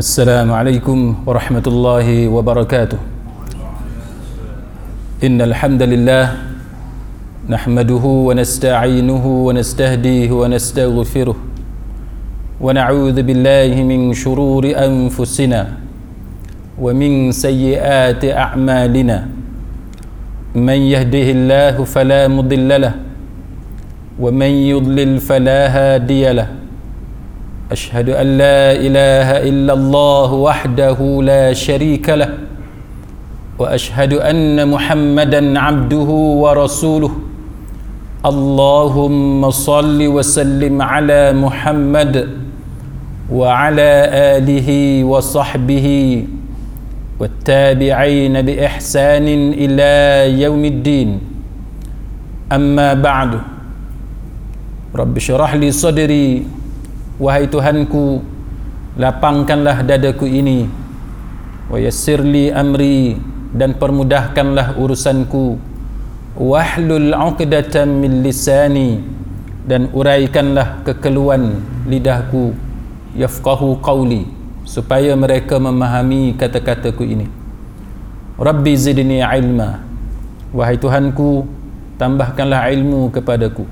Assalamualaikum warahmatullahi wabarakatuh. Innal hamdalillah nahmaduhu wa nasta'inuhu wa nastahdihi wa nastaghfiruh wa na'udzu billahi min shururi anfusina wa min sayyiati a'malina. Man yahdihillahu fala mudilla lahu wa man yudlil fala hadiya lahu. Ashhadu an la ilaha illallah wahdahu la sharika lahu wa ashhadu anna Muhammadan abduhu wa rasuluh. Allahumma salli wa sallim ala Muhammad wa ala alihi wa sahbihi والتابعين بإحسان إلى يوم الدين. أما بعد. رب شرح li sadri. Wahai Tuhanku, lapangkanlah dadaku ini. Wa yassir li amri, dan permudahkanlah urusanku. Wahlul 'uqdatam min lisani, dan uraikanlah kekeluhan lidahku. Yafqahu qawli, supaya mereka memahami kata-kataku ini. Rabbi zidni ilma, wahai Tuhanku, tambahkanlah ilmu kepadaku.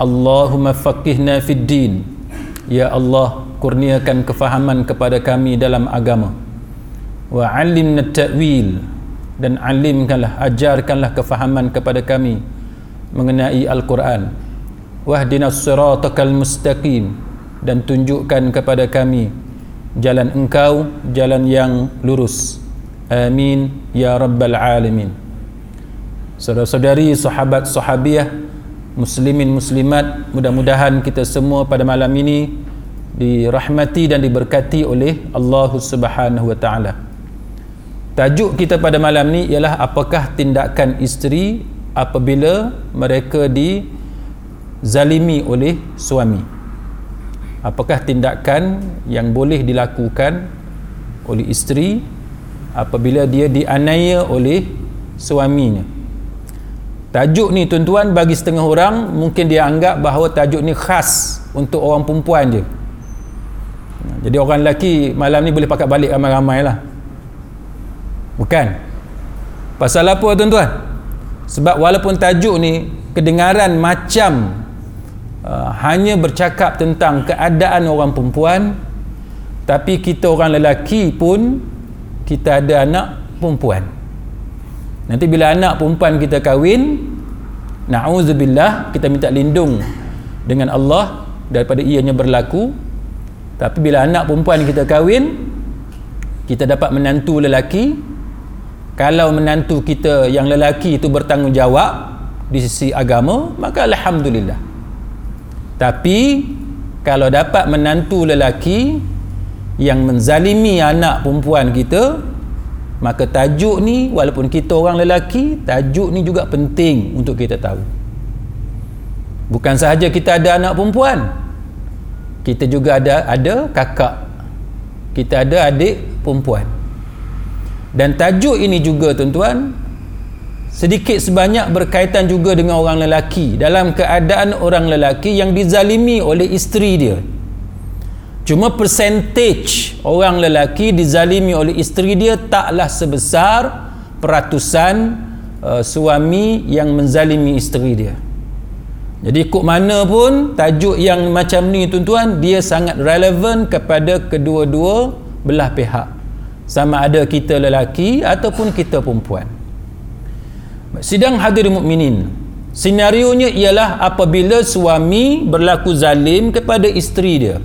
Allahumma faqihna fid din, ya Allah, kurniakan kefahaman kepada kami dalam agama. Wa alimna ta'wil, dan alimkanlah, ajarkanlah kefahaman kepada kami mengenai Al-Quran. Wahdina siratakal mustaqim, dan tunjukkan kepada kami jalan engkau, jalan yang lurus. Amin ya rabbal alamin. Saudara-saudari, sahabat sahabiah, muslimin muslimat, mudah-mudahan kita semua pada malam ini dirahmati dan diberkati oleh Allah Subhanahu wa taala. Tajuk kita pada malam ni ialah apakah tindakan isteri apabila mereka dizalimi oleh suami. Apakah tindakan yang boleh dilakukan oleh isteri apabila dia dianiaya oleh suaminya? Tajuk ni, tuan-tuan, bagi setengah orang mungkin dia anggap bahawa tajuk ni khas untuk orang perempuan je. Jadi orang lelaki malam ni boleh pakat balik ramai-ramai lah. Bukan. Pasal apa, tuan-tuan? Sebab walaupun tajuk ni kedengaran macam hanya bercakap tentang keadaan orang perempuan, tapi kita orang lelaki pun kita ada anak perempuan. Nanti bila anak perempuan kita kahwin, na'udzubillah, kita minta lindung dengan Allah daripada ianya berlaku. Tapi bila anak perempuan kita kahwin, kita dapat menantu lelaki. Kalau menantu kita yang lelaki itu bertanggungjawab di sisi agama, maka alhamdulillah. Tapi kalau dapat menantu lelaki yang menzalimi anak perempuan kita, maka tajuk ni, walaupun kita orang lelaki, tajuk ni juga penting untuk kita tahu. Bukan sahaja kita ada anak perempuan, kita juga ada kakak, kita ada adik perempuan. Dan tajuk ini juga, tuan-tuan, sedikit sebanyak berkaitan juga dengan orang lelaki, dalam keadaan orang lelaki yang dizalimi oleh isteri dia. Cuma percentage orang lelaki dizalimi oleh isteri dia taklah sebesar peratusan suami yang menzalimi isteri dia. Jadi ikut mana pun tajuk yang macam ni, tuan-tuan, dia sangat relevan kepada kedua-dua belah pihak, sama ada kita lelaki ataupun kita perempuan. Sidang hadirin mukminin, senarionya ialah apabila suami berlaku zalim kepada isteri dia.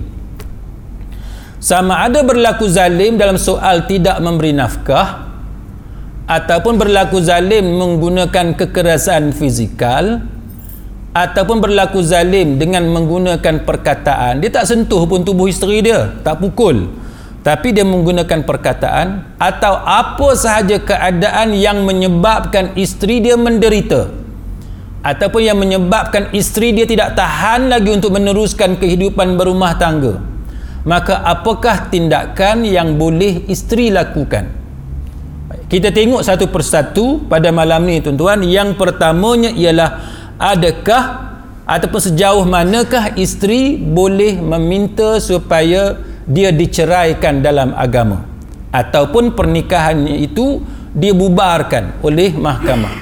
Sama ada berlaku zalim dalam soal tidak memberi nafkah, ataupun berlaku zalim menggunakan kekerasan fizikal, ataupun berlaku zalim dengan menggunakan perkataan. Dia tak sentuh pun tubuh isteri dia, tak pukul, tapi dia menggunakan perkataan, atau apa sahaja keadaan yang menyebabkan isteri dia menderita, ataupun yang menyebabkan isteri dia tidak tahan lagi untuk meneruskan kehidupan berumah tangga, maka apakah tindakan yang boleh isteri lakukan? Kita tengok satu persatu pada malam ni, tuan-tuan. Yang pertamanya ialah adakah ataupun sejauh manakah isteri boleh meminta supaya dia diceraikan dalam agama, ataupun pernikahannya itu dibubarkan oleh mahkamah.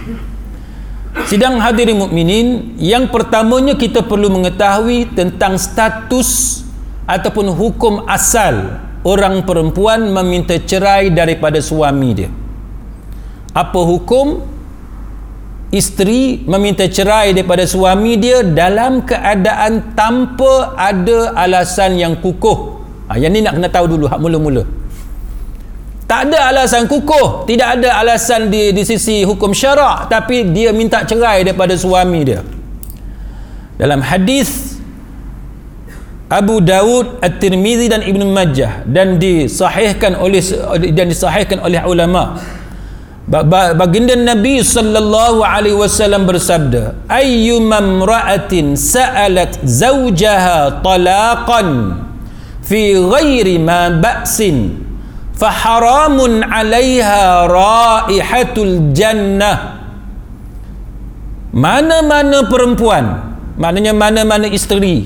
Sidang hadirin mukminin, yang pertamanya kita perlu mengetahui tentang status ataupun hukum asal orang perempuan meminta cerai daripada suami dia. Apa hukum isteri meminta cerai daripada suami dia dalam keadaan tanpa ada alasan yang kukuh? Yang ni nak kena tahu dulu hak mula-mula. Tak ada alasan kukuh, tidak ada alasan di sisi hukum syarak, tapi dia minta cerai daripada suami dia. Dalam hadis Abu Dawud, At-Tirmizi dan Ibn Majah, dan disahihkan oleh ulama, baginda Nabi sallallahu alaihi wasallam bersabda, ayyumam ra'atin sa'alat zawjaha talaqan fi ghairi ma ba'sin faharamun 'alaiha raihatul jannah. Mana-mana perempuan, maknanya mana-mana isteri,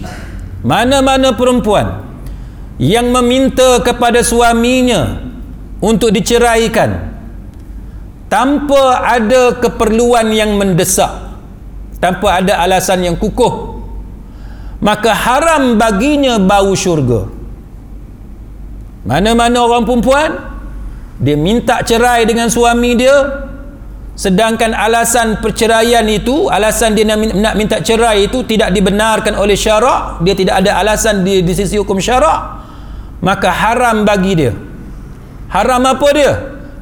mana-mana perempuan yang meminta kepada suaminya untuk diceraikan tanpa ada keperluan yang mendesak, tanpa ada alasan yang kukuh, maka haram baginya bau syurga. Mana-mana orang perempuan dia minta cerai dengan suami dia, sedangkan alasan perceraian itu, alasan dia nak minta cerai itu tidak dibenarkan oleh syarak, dia tidak ada alasan di sisi hukum syarak, maka haram bagi dia. Haram apa dia?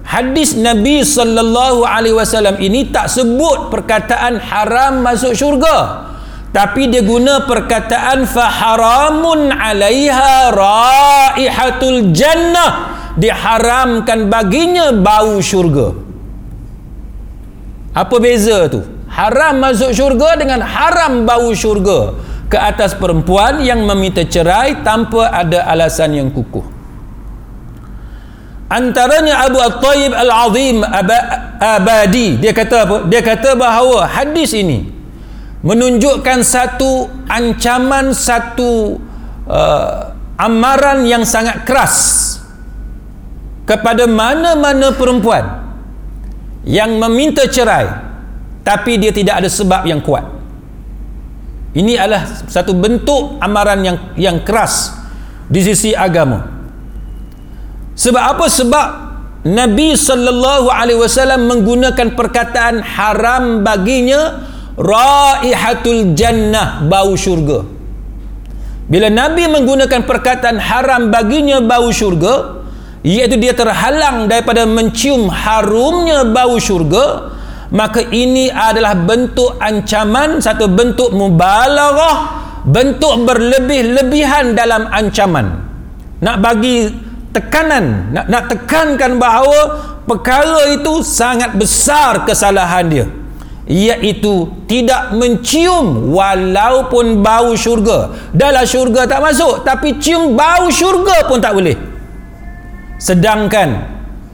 Hadis Nabi sallallahu alaihi wasallam ini tak sebut perkataan haram masuk syurga, tapi dia guna perkataan faharamun 'alaiha raihatul jannah, diharamkan baginya bau syurga. Apa beza tu? Haram masuk syurga dengan haram bau syurga ke atas perempuan yang meminta cerai tanpa ada alasan yang kukuh. Antaranya Abu At-Tayyib Al-Azim Abadi, dia kata apa? Dia kata bahawa hadis ini menunjukkan satu ancaman, satu amaran yang sangat keras kepada mana-mana perempuan yang meminta cerai tapi dia tidak ada sebab yang kuat. Ini adalah satu bentuk amaran yang keras di sisi agama. Sebab apa? Sebab Nabi sallallahu alaihi wasallam menggunakan perkataan haram baginya raihatul jannah, bau syurga. Bila Nabi menggunakan perkataan haram baginya bau syurga, iaitu dia terhalang daripada mencium harumnya bau syurga, maka ini adalah bentuk ancaman, satu bentuk mubalaghah, bentuk berlebih-lebihan dalam ancaman, nak bagi tekanan, nak tekankan bahawa perkara itu sangat besar kesalahan dia, iaitu tidak mencium walaupun bau syurga. Dalam syurga tak masuk, tapi cium bau syurga pun tak boleh. Sedangkan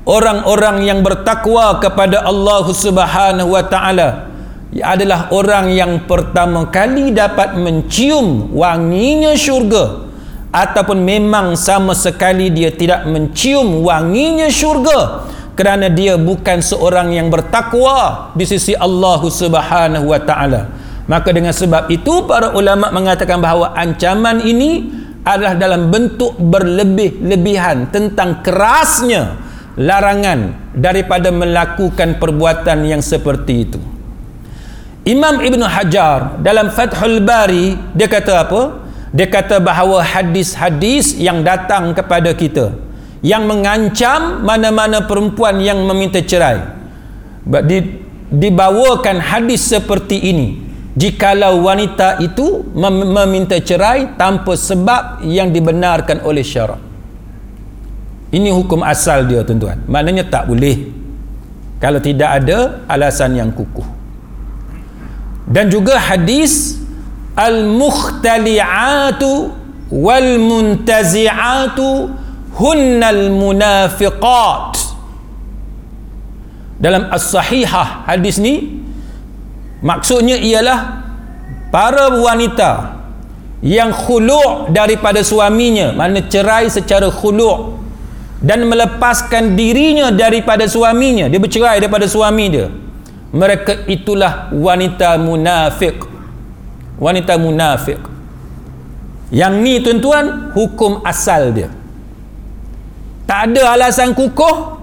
orang-orang yang bertakwa kepada Allah Subhanahu wa taala adalah orang yang pertama kali dapat mencium wanginya syurga, ataupun memang sama sekali dia tidak mencium wanginya syurga, kerana dia bukan seorang yang bertakwa di sisi Allah Subhanahu wa taala. Maka dengan sebab itu para ulama mengatakan bahawa ancaman ini adalah dalam bentuk berlebih-lebihan tentang kerasnya larangan daripada melakukan perbuatan yang seperti itu. Imam Ibn Hajar dalam Fathul Bari dia kata apa? Dia kata bahawa hadis-hadis yang datang kepada kita yang mengancam mana-mana perempuan yang meminta cerai, dibawakan hadis seperti ini jikalau wanita itu meminta cerai tanpa sebab yang dibenarkan oleh syarak. Ini hukum asal dia, tuan-tuan, maknanya tak boleh kalau tidak ada alasan yang kukuh. Dan juga hadis al-mukhtali'atu wal-muntazi'atu hunnal munafiqat. Dalam as-sahihah hadis ni maksudnya ialah para wanita yang khulu' daripada suaminya, maknanya cerai secara khulu', dan melepaskan dirinya daripada suaminya, dia bercerai daripada suami dia, mereka itulah wanita munafik. Wanita munafik yang ni tuan-tuan, hukum asal dia tak ada alasan kukuh,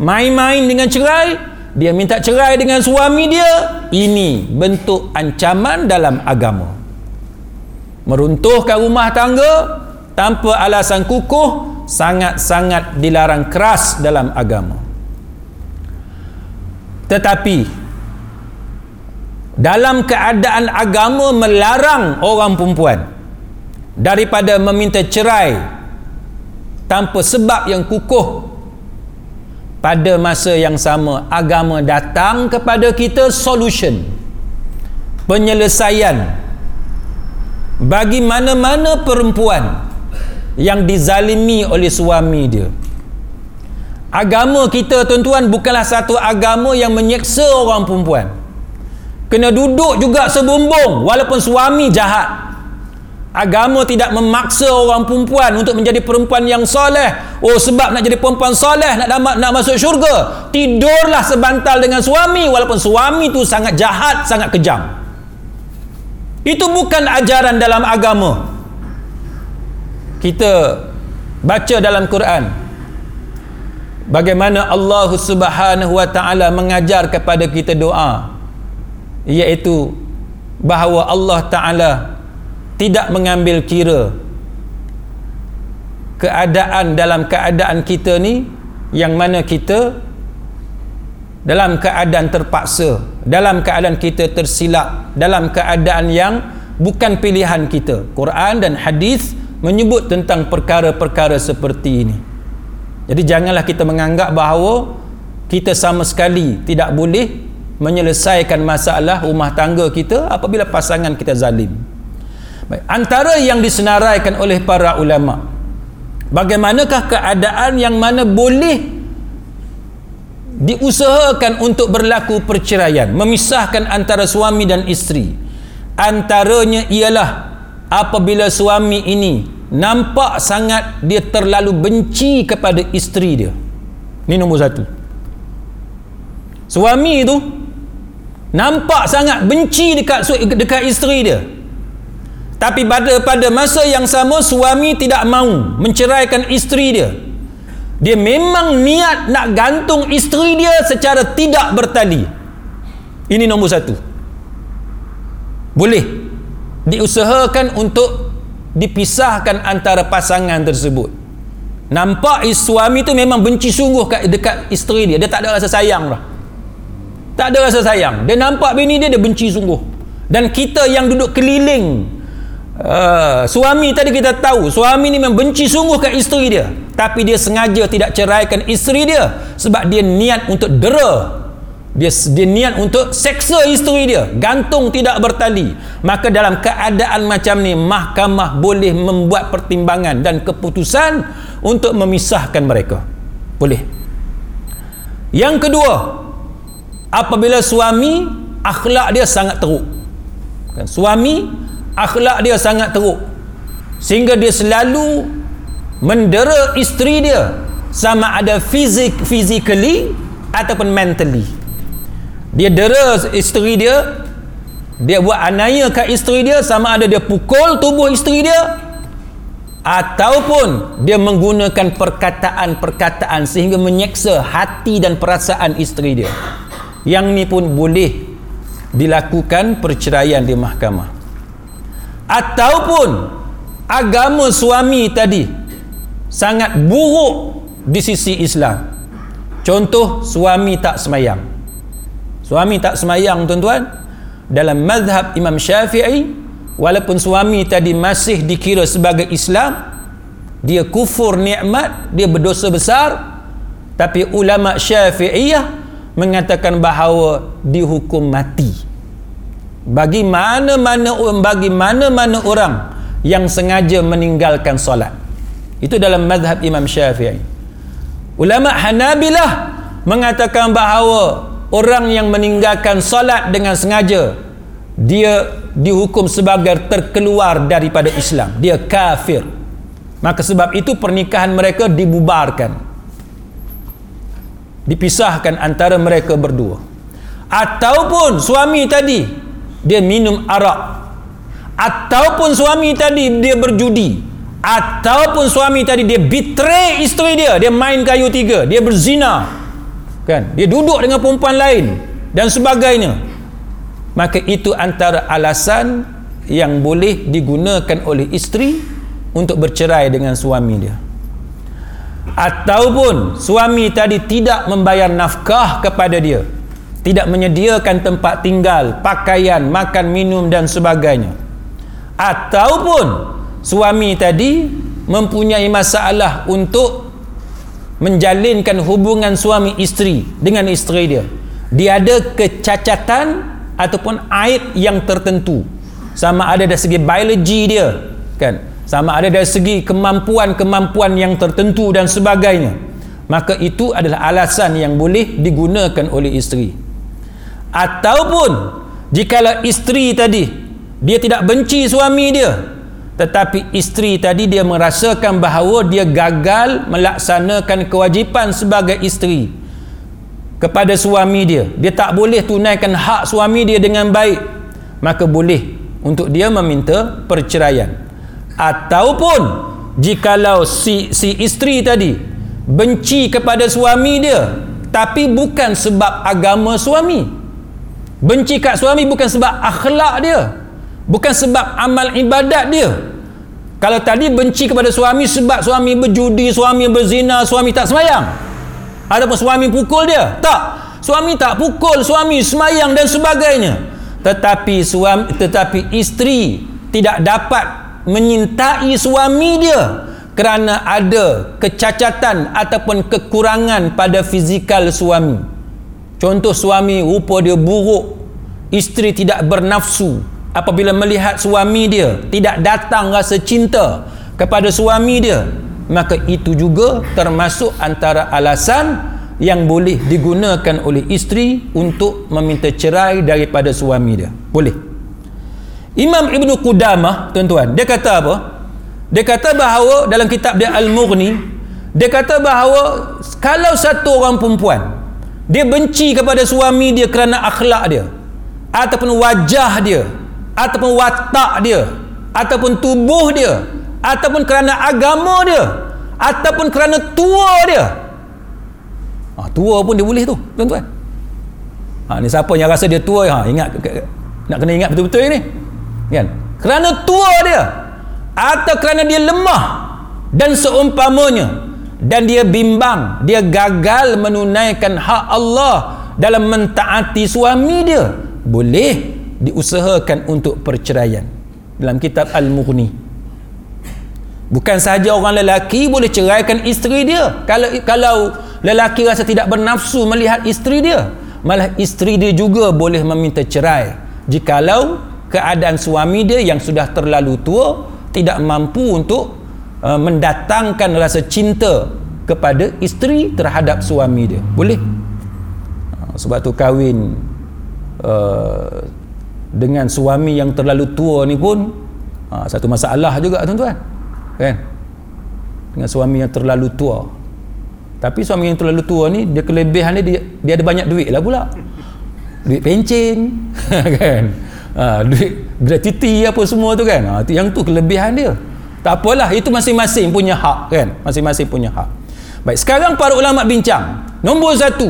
main-main dengan cerai, dia minta cerai dengan suami dia, ini bentuk ancaman dalam agama. Meruntuhkan rumah tangga tanpa alasan kukuh sangat-sangat dilarang keras dalam agama. Tetapi dalam keadaan agama melarang orang perempuan daripada meminta cerai tanpa sebab yang kukuh, pada masa yang sama agama datang kepada kita solution, penyelesaian bagi mana-mana perempuan yang dizalimi oleh suami dia. Agama kita tuan-tuan bukanlah satu agama yang menyeksa orang perempuan. Kena duduk juga sebumbung walaupun suami jahat. Agama tidak memaksa orang perempuan untuk menjadi perempuan yang soleh. Oh, sebab nak jadi perempuan soleh nak masuk syurga, tidurlah sebantal dengan suami walaupun suami tu sangat jahat, sangat kejam. Itu bukan ajaran dalam agama. Kita baca dalam Quran bagaimana Allah Subhanahu wa taala mengajar kepada kita doa, iaitu bahawa Allah taala tidak mengambil kira keadaan dalam keadaan kita ni, yang mana kita dalam keadaan terpaksa, dalam keadaan kita tersilap, dalam keadaan yang bukan pilihan kita. Quran dan hadis menyebut tentang perkara-perkara seperti ini. Jadi janganlah kita menganggap bahawa kita sama sekali tidak boleh menyelesaikan masalah rumah tangga kita apabila pasangan kita zalim. Baik, antara yang disenaraikan oleh para ulama, bagaimanakah keadaan yang mana boleh diusahakan untuk berlaku perceraian, memisahkan antara suami dan isteri. Antaranya ialah apabila suami ini nampak sangat dia terlalu benci kepada isteri dia. Ini nombor satu. Suami tu nampak sangat benci dekat isteri dia, tapi pada masa yang sama suami tidak mahu menceraikan isteri dia. Dia memang niat nak gantung isteri dia secara tidak bertali. Ini nombor satu, boleh diusahakan untuk dipisahkan antara pasangan tersebut. Nampak suami tu memang benci sungguh dekat isteri dia, dia tak ada rasa sayang lah, tak ada rasa sayang, dia nampak bini dia, dia benci sungguh. Dan kita yang duduk keliling suami tadi, kita tahu suami ni memang benci sungguh kat isteri dia, tapi dia sengaja tidak ceraikan isteri dia sebab dia niat untuk dera, dia niat untuk seksa isteri dia, gantung tidak bertali. Maka dalam keadaan macam ni, mahkamah boleh membuat pertimbangan dan keputusan untuk memisahkan mereka, boleh. Yang kedua, apabila suami akhlak dia sangat teruk, sehingga dia selalu mendera isteri dia, sama ada physically ataupun mentally. Dia dera isteri dia, dia buat anaya kat isteri dia, sama ada dia pukul tubuh isteri dia ataupun dia menggunakan perkataan-perkataan sehingga menyeksa hati dan perasaan isteri dia. Yang ni pun boleh dilakukan perceraian di mahkamah. Ataupun agama suami tadi sangat buruk di sisi Islam. Contoh, suami tak semayang. Tuan-tuan, dalam mazhab Imam Syafi'i, walaupun suami tadi masih dikira sebagai Islam, dia kufur nikmat, dia berdosa besar, tapi ulama Syafi'iyah mengatakan bahawa dihukum mati bagi mana-mana orang yang sengaja meninggalkan solat. Itu dalam mazhab Imam Syafi'i. Ulama Hanabilah mengatakan bahawa orang yang meninggalkan solat dengan sengaja, dia dihukum sebagai terkeluar daripada Islam, dia kafir. Maka sebab itu pernikahan mereka dibubarkan, dipisahkan antara mereka berdua. Ataupun suami tadi dia minum arak, ataupun suami tadi dia berjudi, ataupun suami tadi dia betray isteri dia, dia main kayu tiga, dia berzina, kan? Dia duduk dengan perempuan lain dan sebagainya. Maka itu antara alasan yang boleh digunakan oleh isteri untuk bercerai dengan suami dia. Ataupun suami tadi tidak membayar nafkah kepada dia, tidak menyediakan tempat tinggal, pakaian, makan, minum dan sebagainya. Ataupun suami tadi mempunyai masalah untuk menjalinkan hubungan suami isteri dengan isteri dia. Dia ada kecacatan ataupun aib yang tertentu, sama ada dari segi biologi dia, kan, sama ada dari segi kemampuan-kemampuan yang tertentu dan sebagainya. Maka itu adalah alasan yang boleh digunakan oleh isteri. Ataupun jikalau isteri tadi dia tidak benci suami dia, tetapi isteri tadi dia merasakan bahawa dia gagal melaksanakan kewajipan sebagai isteri kepada suami dia, dia tak boleh tunaikan hak suami dia dengan baik, maka boleh untuk dia meminta perceraian. Ataupun jikalau si isteri tadi benci kepada suami dia, tapi bukan sebab agama suami, benci kat suami bukan sebab akhlak dia, bukan sebab amal ibadat dia. Kalau tadi benci kepada suami sebab suami berjudi, suami berzina, suami tak sembahyang, ataupun suami pukul dia, tak, suami tak pukul, suami semayang dan sebagainya, tetapi isteri tidak dapat menyintai suami dia kerana ada kecacatan ataupun kekurangan pada fizikal suami. Contoh, suami rupa dia buruk, isteri tidak bernafsu apabila melihat suami dia, tidak datang rasa cinta kepada suami dia. Maka itu juga termasuk antara alasan yang boleh digunakan oleh isteri untuk meminta cerai daripada suami dia. Boleh. Imam Ibn Qudamah, tuan-tuan, dia kata apa? Dia kata bahawa dalam kitab dia Al-Mughni, dia kata bahawa kalau satu orang perempuan dia benci kepada suami dia kerana akhlak dia, ataupun wajah dia, ataupun watak dia, ataupun tubuh dia, ataupun kerana agama dia, ataupun kerana tua dia, tua pun dia boleh tu, tuan-tuan. Ni siapa yang rasa dia tua, ingat, nak kena ingat betul-betul ni, kan? Kerana tua dia, atau kerana dia lemah dan seumpamanya, dan dia bimbang, dia gagal menunaikan hak Allah dalam mentaati suami dia, boleh diusahakan untuk perceraian. Dalam kitab Al-Mughni, bukan sahaja orang lelaki boleh ceraikan isteri dia kalau lelaki rasa tidak bernafsu melihat isteri dia, malah isteri dia juga boleh meminta cerai jikalau keadaan suami dia yang sudah terlalu tua tidak mampu untuk mendatangkan rasa cinta kepada isteri terhadap suami dia. Boleh. Sebab tu kahwin dengan suami yang terlalu tua ni pun satu masalah juga, tuan-tuan, kan? Dengan suami yang terlalu tua. Tapi suami yang terlalu tua ni, dia kelebihan dia ada banyak duit lah pula, duit pencen kan, duit gratuity apa semua tu kan, yang tu kelebihan dia. Tak apalah, itu masing-masing punya hak, kan, masing-masing punya hak. Baik, sekarang para ulama bincang nombor satu,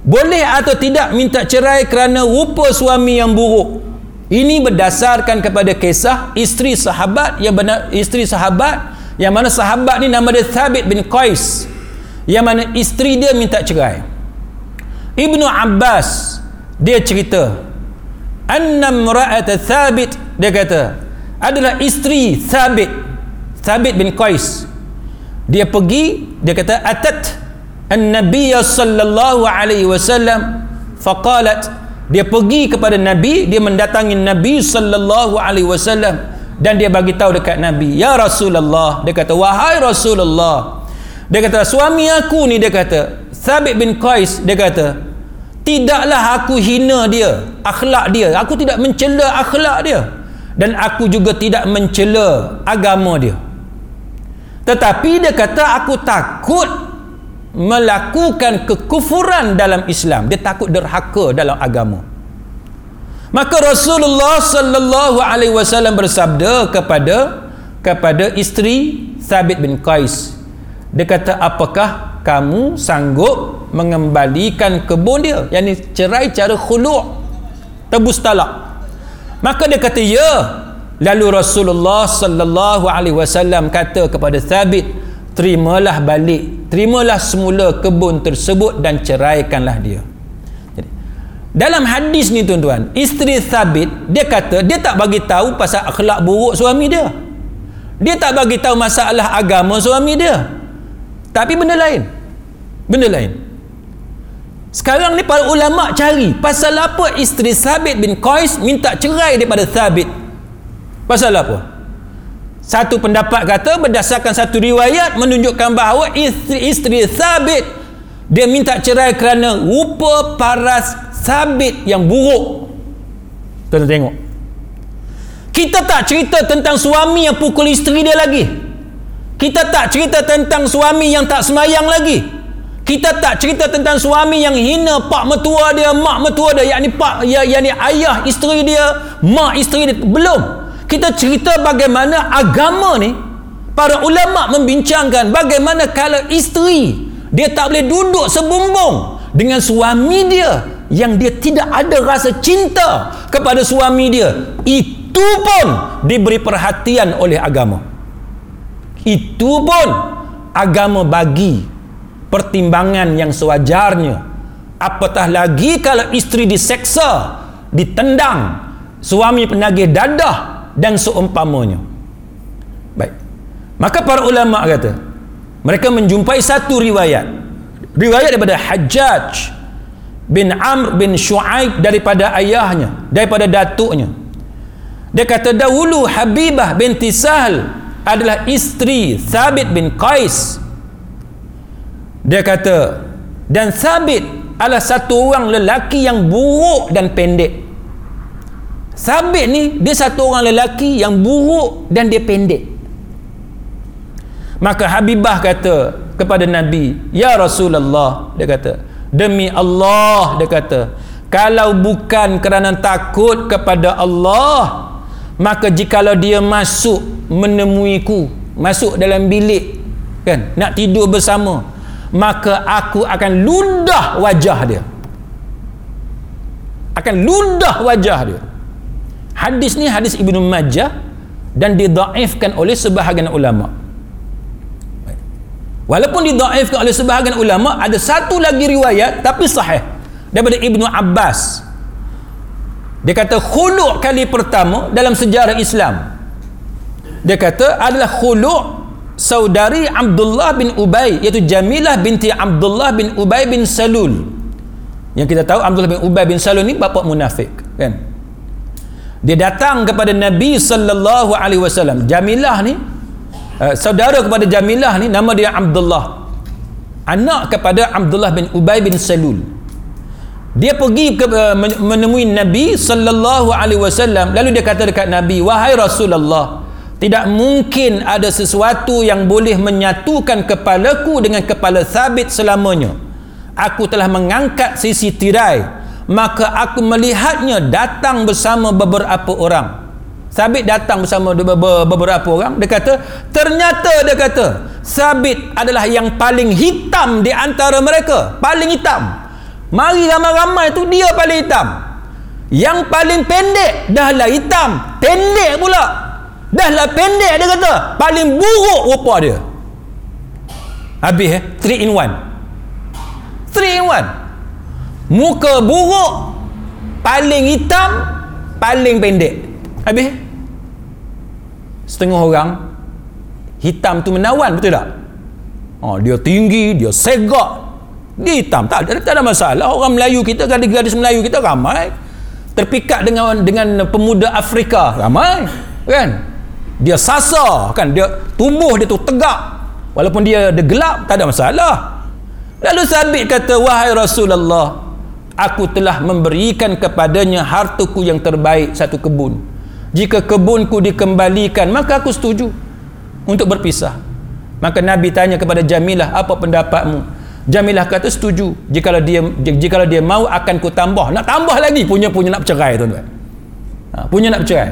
boleh atau tidak minta cerai kerana rupa suami yang buruk. Ini berdasarkan kepada kisah isteri sahabat yang mana sahabat ni nama dia Thabit bin Qais, yang mana isteri dia minta cerai. Ibnu Abbas dia cerita, annamra'at Thabit, dia kata adalah isteri Thabit bin Qais, dia pergi, dia kata atat an-nabiy sallallahu alaihi wasallam faqalat, dia pergi kepada Nabi, dia mendatangi Nabi sallallahu alaihi wasallam dan dia bagi tahu dekat Nabi, ya Rasulullah, dia kata wahai Rasulullah, dia kata suami aku ni, dia kata Thabit bin Qais, dia kata Tidaklah aku hina dia, akhlak dia. Aku tidak mencela akhlak dia, dan aku juga tidak mencela agama dia. Tetapi dia kata aku takut melakukan kekufuran dalam Islam. Dia takut derhaka dalam agama. Maka Rasulullah sallallahu alaihi wasallam bersabda kepada isteri Thabit bin Qais. Dia kata, apakah kamu sanggup mengembalikan kebun dia? Yakni cerai cara khulu', tebus talak. Maka dia kata, ya. Lalu Rasulullah sallallahu alaihi wasallam kata kepada Thabit, terimalah balik, terimalah semula kebun tersebut dan ceraikanlah dia. Dalam hadis ni tuan-tuan, isteri Thabit, dia kata dia tak bagi tahu pasal akhlak buruk suami dia. Dia tak bagi tahu masalah agama suami dia. Tapi benda lain. Sekarang ni para ulama cari pasal apa isteri Thabit bin Qais minta cerai daripada Thabit. Pasal apa? Satu pendapat kata berdasarkan satu riwayat menunjukkan bahawa isteri Thabit dia minta cerai kerana rupa paras Thabit yang buruk. Tuan-tuan tengok, kita tak cerita tentang suami yang pukul isteri dia lagi. Kita tak cerita tentang suami yang tak semayang lagi. Kita tak cerita tentang suami yang hina pak mertua dia, mak mertua dia, yakni ayah isteri dia, mak isteri dia. Belum. Kita cerita bagaimana agama ni, para ulama membincangkan bagaimana kalau isteri dia tak boleh duduk sebumbung dengan suami dia yang dia tidak ada rasa cinta kepada suami dia. Itu pun diberi perhatian oleh agama. Itu pun agama bagi pertimbangan yang sewajarnya. Apatah lagi kalau isteri diseksa, ditendang, suami penagih dadah dan seumpamanya. Baik. Maka para ulama kata, mereka menjumpai satu riwayat daripada Hajjaj bin Amr bin Shu'aib daripada ayahnya, daripada datuknya. Dia kata dahulu Habibah binti Sahl adalah isteri Thabit bin Qais. Dia kata, dan Thabit adalah satu orang lelaki yang buruk dan pendek. Thabit ni dia satu orang lelaki yang buruk dan dia pendek. Maka Habibah kata kepada Nabi, ya Rasulullah, dia kata, demi Allah, dia kata, kalau bukan kerana takut kepada Allah, maka jikalau dia masuk menemuiku, masuk dalam bilik kan, nak tidur bersama, maka aku akan ludah wajah dia. Hadis ni hadis Ibnu Majah dan didaifkan oleh sebahagian ulama. Walaupun didaifkan oleh sebahagian ulama, ada satu lagi riwayat tapi sahih daripada Ibnu Abbas. Dia kata khulu' kali pertama dalam sejarah Islam. Dia kata adalah khulu' saudari Abdullah bin Ubay, iaitu Jamilah binti Abdullah bin Ubay bin Salul. Yang kita tahu Abdullah bin Ubay bin Salul ni bapa munafik kan. Dia datang kepada Nabi sallallahu alaihi wasallam. Jamilah ni saudara kepada Jamilah ni, nama dia Abdullah, anak kepada Abdullah bin Ubay bin Salul. Dia pergi menemui Nabi sallallahu alaihi wasallam. Lalu dia kata dekat Nabi, wahai Rasulullah, tidak mungkin ada sesuatu yang boleh menyatukan kepalaku dengan kepala Thabit selamanya. Aku telah mengangkat sisi tirai, maka aku melihatnya datang bersama beberapa orang. Thabit datang bersama beberapa orang. Dia kata, ternyata dia kata Thabit adalah yang paling hitam di antara mereka. Paling hitam. Mari ramai-ramai tu dia paling hitam. Yang paling pendek dahlah hitam, pendek pula. Dahlah pendek dia kata, paling buruk rupa dia. Habis 3 in 1. Muka buruk, paling hitam, paling pendek. Habis setengah orang hitam tu menawan, betul tak? Dia tinggi, dia segak, dia hitam, tak ada masalah. Orang Melayu kita, gadis-gadis Melayu kita ramai terpikat dengan pemuda Afrika, ramai kan. Dia sasar kan, dia tubuh dia tu tegak walaupun dia gelap, tak ada masalah. Lalu Thabit kata, wahai Rasulullah, aku telah memberikan kepadanya hartaku yang terbaik, satu kebun. Jika kebunku dikembalikan, maka aku setuju untuk berpisah. Maka Nabi tanya kepada Jamilah, apa pendapatmu? Jamilah kata setuju. Jikalau dia mau, akan ku tambah. Nak tambah lagi, punya nak bercerai, tuan-tuan. Punya nak bercerai.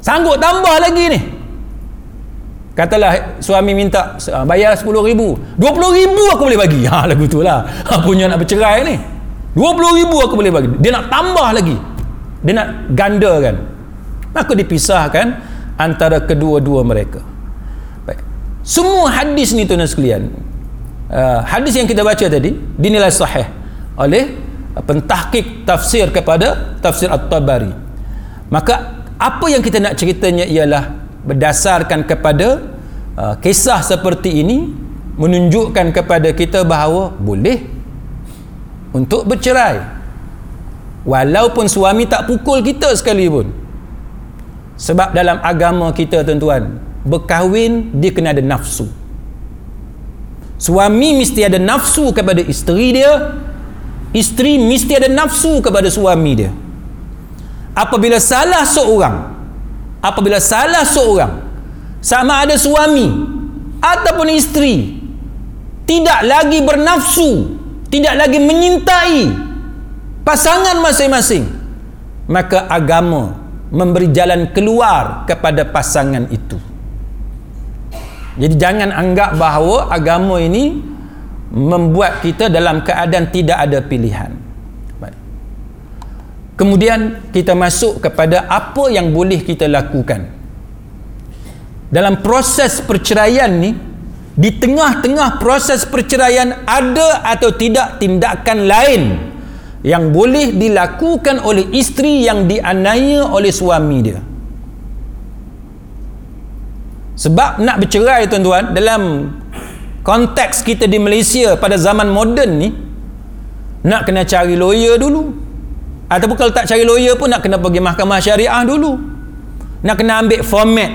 Sanggup tambah lagi ni. Katalah suami minta bayar 10 ribu, 20 ribu aku boleh bagi. Lagu tu lah, punya nak bercerai ni, 20 ribu aku boleh bagi. Dia nak tambah lagi, dia nak gandakan. Maka dipisahkan antara kedua-dua mereka. Baik. Semua hadis ni tuan-tuan sekalian, hadis yang kita baca tadi dinilai sahih oleh pentahqiq tafsir kepada tafsir At-Tabari. Maka apa yang kita nak ceritanya ialah berdasarkan kepada kisah seperti ini, menunjukkan kepada kita bahawa boleh untuk bercerai walaupun suami tak pukul kita sekali pun. Sebab dalam agama kita tuan-tuan, berkahwin dia kena ada nafsu. Suami mesti ada nafsu kepada isteri dia, isteri mesti ada nafsu kepada suami dia. Apabila salah seorang, sama ada suami ataupun isteri, tidak lagi bernafsu, tidak lagi menyintai pasangan masing-masing, maka agama memberi jalan keluar kepada pasangan itu. Jadi jangan anggap bahawa agama ini membuat kita dalam keadaan tidak ada pilihan. Kemudian kita masuk kepada apa yang boleh kita lakukan dalam proses perceraian ni. Di tengah-tengah proses perceraian, ada atau tidak tindakan lain yang boleh dilakukan oleh isteri yang dianiaya oleh suami dia? Sebab nak bercerai tuan-tuan, dalam konteks kita di Malaysia pada zaman moden ni, nak kena cari lawyer dulu, ataupun kalau tak cari lawyer pun nak kena pergi mahkamah syariah dulu, nak kena ambil format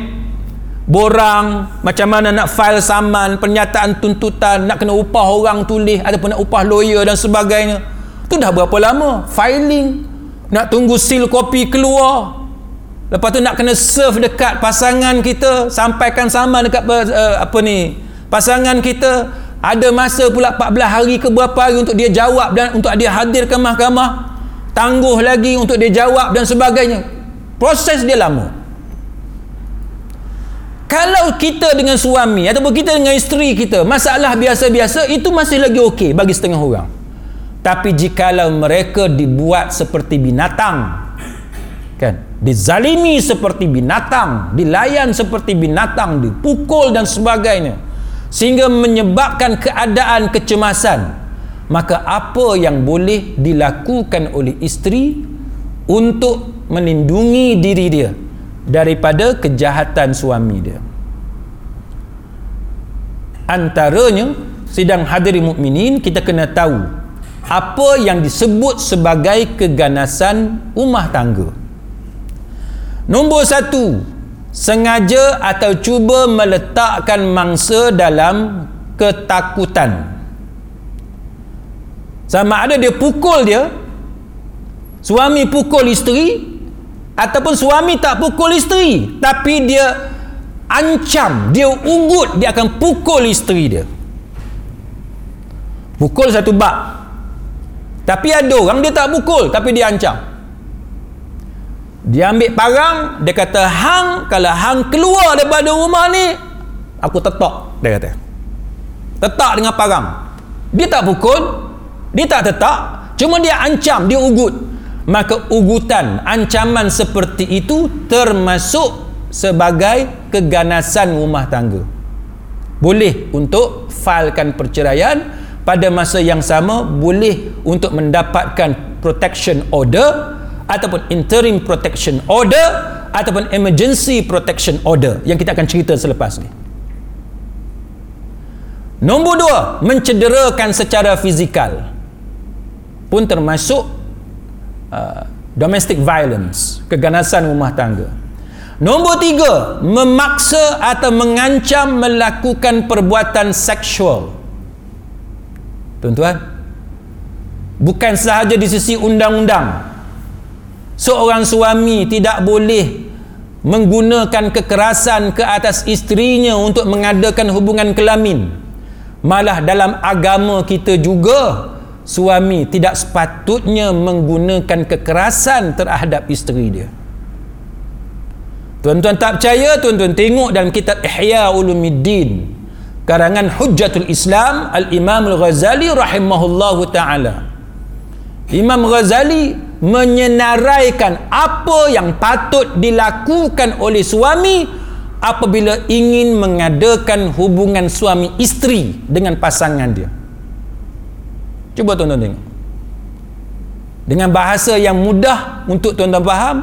borang, macam mana nak file saman, pernyataan tuntutan, nak kena upah orang tulis ataupun nak upah lawyer dan sebagainya. Tu dah berapa lama filing, nak tunggu seal kopi keluar, lepas tu nak kena serve dekat pasangan kita, sampaikan saman dekat pasangan kita. Ada masa pula 14 hari ke berapa hari untuk dia jawab dan untuk dia hadir ke mahkamah, tangguh lagi untuk dia jawab dan sebagainya. Proses dia lama. Kalau kita dengan suami ataupun kita dengan isteri kita masalah biasa-biasa, itu masih lagi okey bagi setengah orang. Tapi jikalau mereka dibuat seperti binatang, kan, dizalimi seperti binatang, dilayan seperti binatang, dipukul dan sebagainya, sehingga menyebabkan keadaan kecemasan, maka apa yang boleh dilakukan oleh isteri untuk melindungi diri dia daripada kejahatan suami dia? Antaranya, sidang hadiri mukminin, kita kena tahu apa yang disebut sebagai keganasan rumah tangga. Nombor satu, sengaja atau cuba meletakkan mangsa dalam ketakutan. Sama ada dia pukul dia, suami pukul isteri, ataupun suami tak pukul isteri tapi dia ancam, dia ugut dia akan pukul isteri dia. Pukul satu bab, tapi ada orang dia tak pukul tapi dia ancam. Dia ambil parang, dia kata, "Hang, kalau hang keluar daripada rumah ni, aku tetak," dia kata. Tetak dengan parang. Dia tak pukul, dia tak tetap, cuma dia ancam, dia ugut. Maka ugutan, ancaman seperti itu termasuk sebagai keganasan rumah tangga. Boleh untuk failkan perceraian. Pada masa yang sama, boleh untuk mendapatkan protection order ataupun interim protection order ataupun emergency protection order yang kita akan cerita selepas ni. Nombor dua, mencederakan secara fizikal pun termasuk domestic violence, keganasan rumah tangga. Nombor tiga, memaksa atau mengancam melakukan perbuatan seksual. Tuan-tuan, Bukan sahaja di sisi undang-undang, seorang suami tidak boleh menggunakan kekerasan ke atas isterinya untuk mengadakan hubungan kelamin. Malah dalam agama kita juga, suami tidak sepatutnya menggunakan kekerasan terhadap isteri dia. Tuan-tuan tak percaya, tuan-tuan tengok dalam kitab Ihya Ulumuddin karangan Hujjatul Islam Al-Imam Al-Ghazali rahimahullahu ta'ala. Imam Ghazali menyenaraikan apa yang patut dilakukan oleh suami apabila ingin mengadakan hubungan suami isteri dengan pasangan dia. Cuba tuan-tuan tengok, dengan bahasa yang mudah untuk tuan-tuan faham,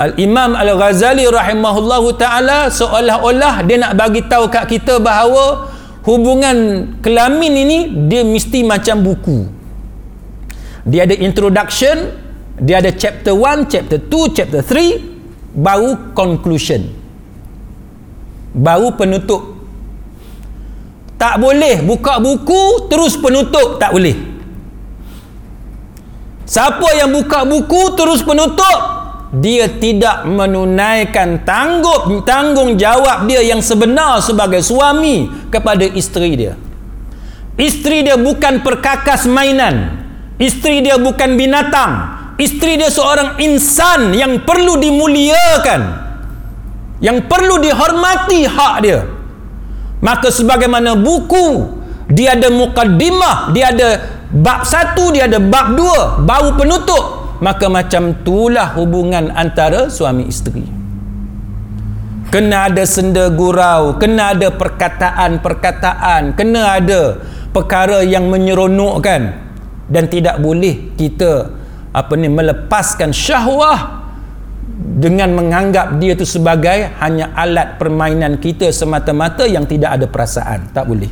Al-Imam Al-Ghazali rahimahullahu ta'ala seolah-olah dia nak bagi tahu kat kita bahawa hubungan kelamin ini dia mesti macam buku. Dia ada introduction, dia ada chapter 1, chapter 2, chapter 3, baru conclusion, baru penutup. Tak boleh buka buku terus penutup, tak boleh. Siapa yang buka buku terus penutup, dia tidak menunaikan tanggungjawab dia yang sebenar sebagai suami kepada isteri dia. Isteri dia bukan perkakas mainan, isteri dia bukan binatang, isteri dia seorang insan yang perlu dimuliakan, yang perlu dihormati hak dia. Maka sebagaimana buku, dia ada mukaddimah, dia ada bab 1, dia ada bab 2, baru penutup. Maka macam itulah hubungan antara suami isteri. Kena ada senda gurau, kena ada perkataan-perkataan, kena ada perkara yang menyeronokkan, dan tidak boleh kita melepaskan syahwah dengan menganggap dia itu sebagai hanya alat permainan kita semata-mata yang tidak ada perasaan. Tak boleh.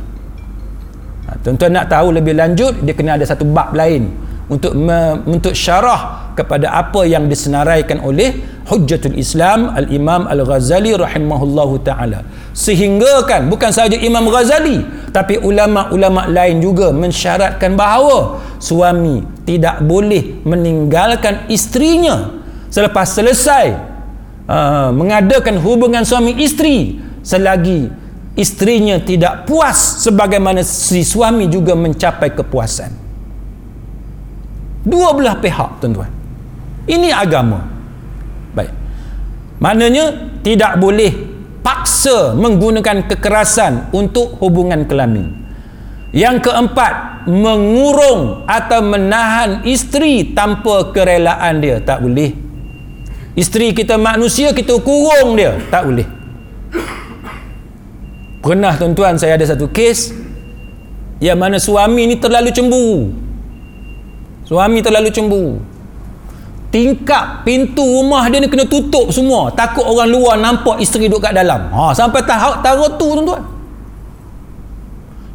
Tuan-tuan nak tahu lebih lanjut, dia kena ada satu bab lain untuk syarah kepada apa yang disenaraikan oleh Hujjatul Islam Al-Imam Al-Ghazali rahimahullahu ta'ala. Sehingga kan bukan sahaja Imam Ghazali, tapi ulama-ulama lain juga mensyaratkan bahawa suami tidak boleh meninggalkan isterinya selepas selesai mengadakan hubungan suami isteri, selagi isterinya tidak puas sebagaimana si suami juga mencapai kepuasan. Dua belah pihak, tuan-tuan. Ini agama. Baik. Maknanya tidak boleh paksa menggunakan kekerasan untuk hubungan kelamin. Yang keempat, mengurung atau menahan isteri tanpa kerelaan dia, tak boleh. Isteri kita manusia, kita kurung dia, tak boleh. Pernah tuan-tuan saya ada satu kes yang mana suami ni terlalu cemburu. Tingkap pintu rumah dia ni kena tutup semua, takut orang luar nampak isteri duduk kat dalam. Sampai taruh tu, tuan-tuan.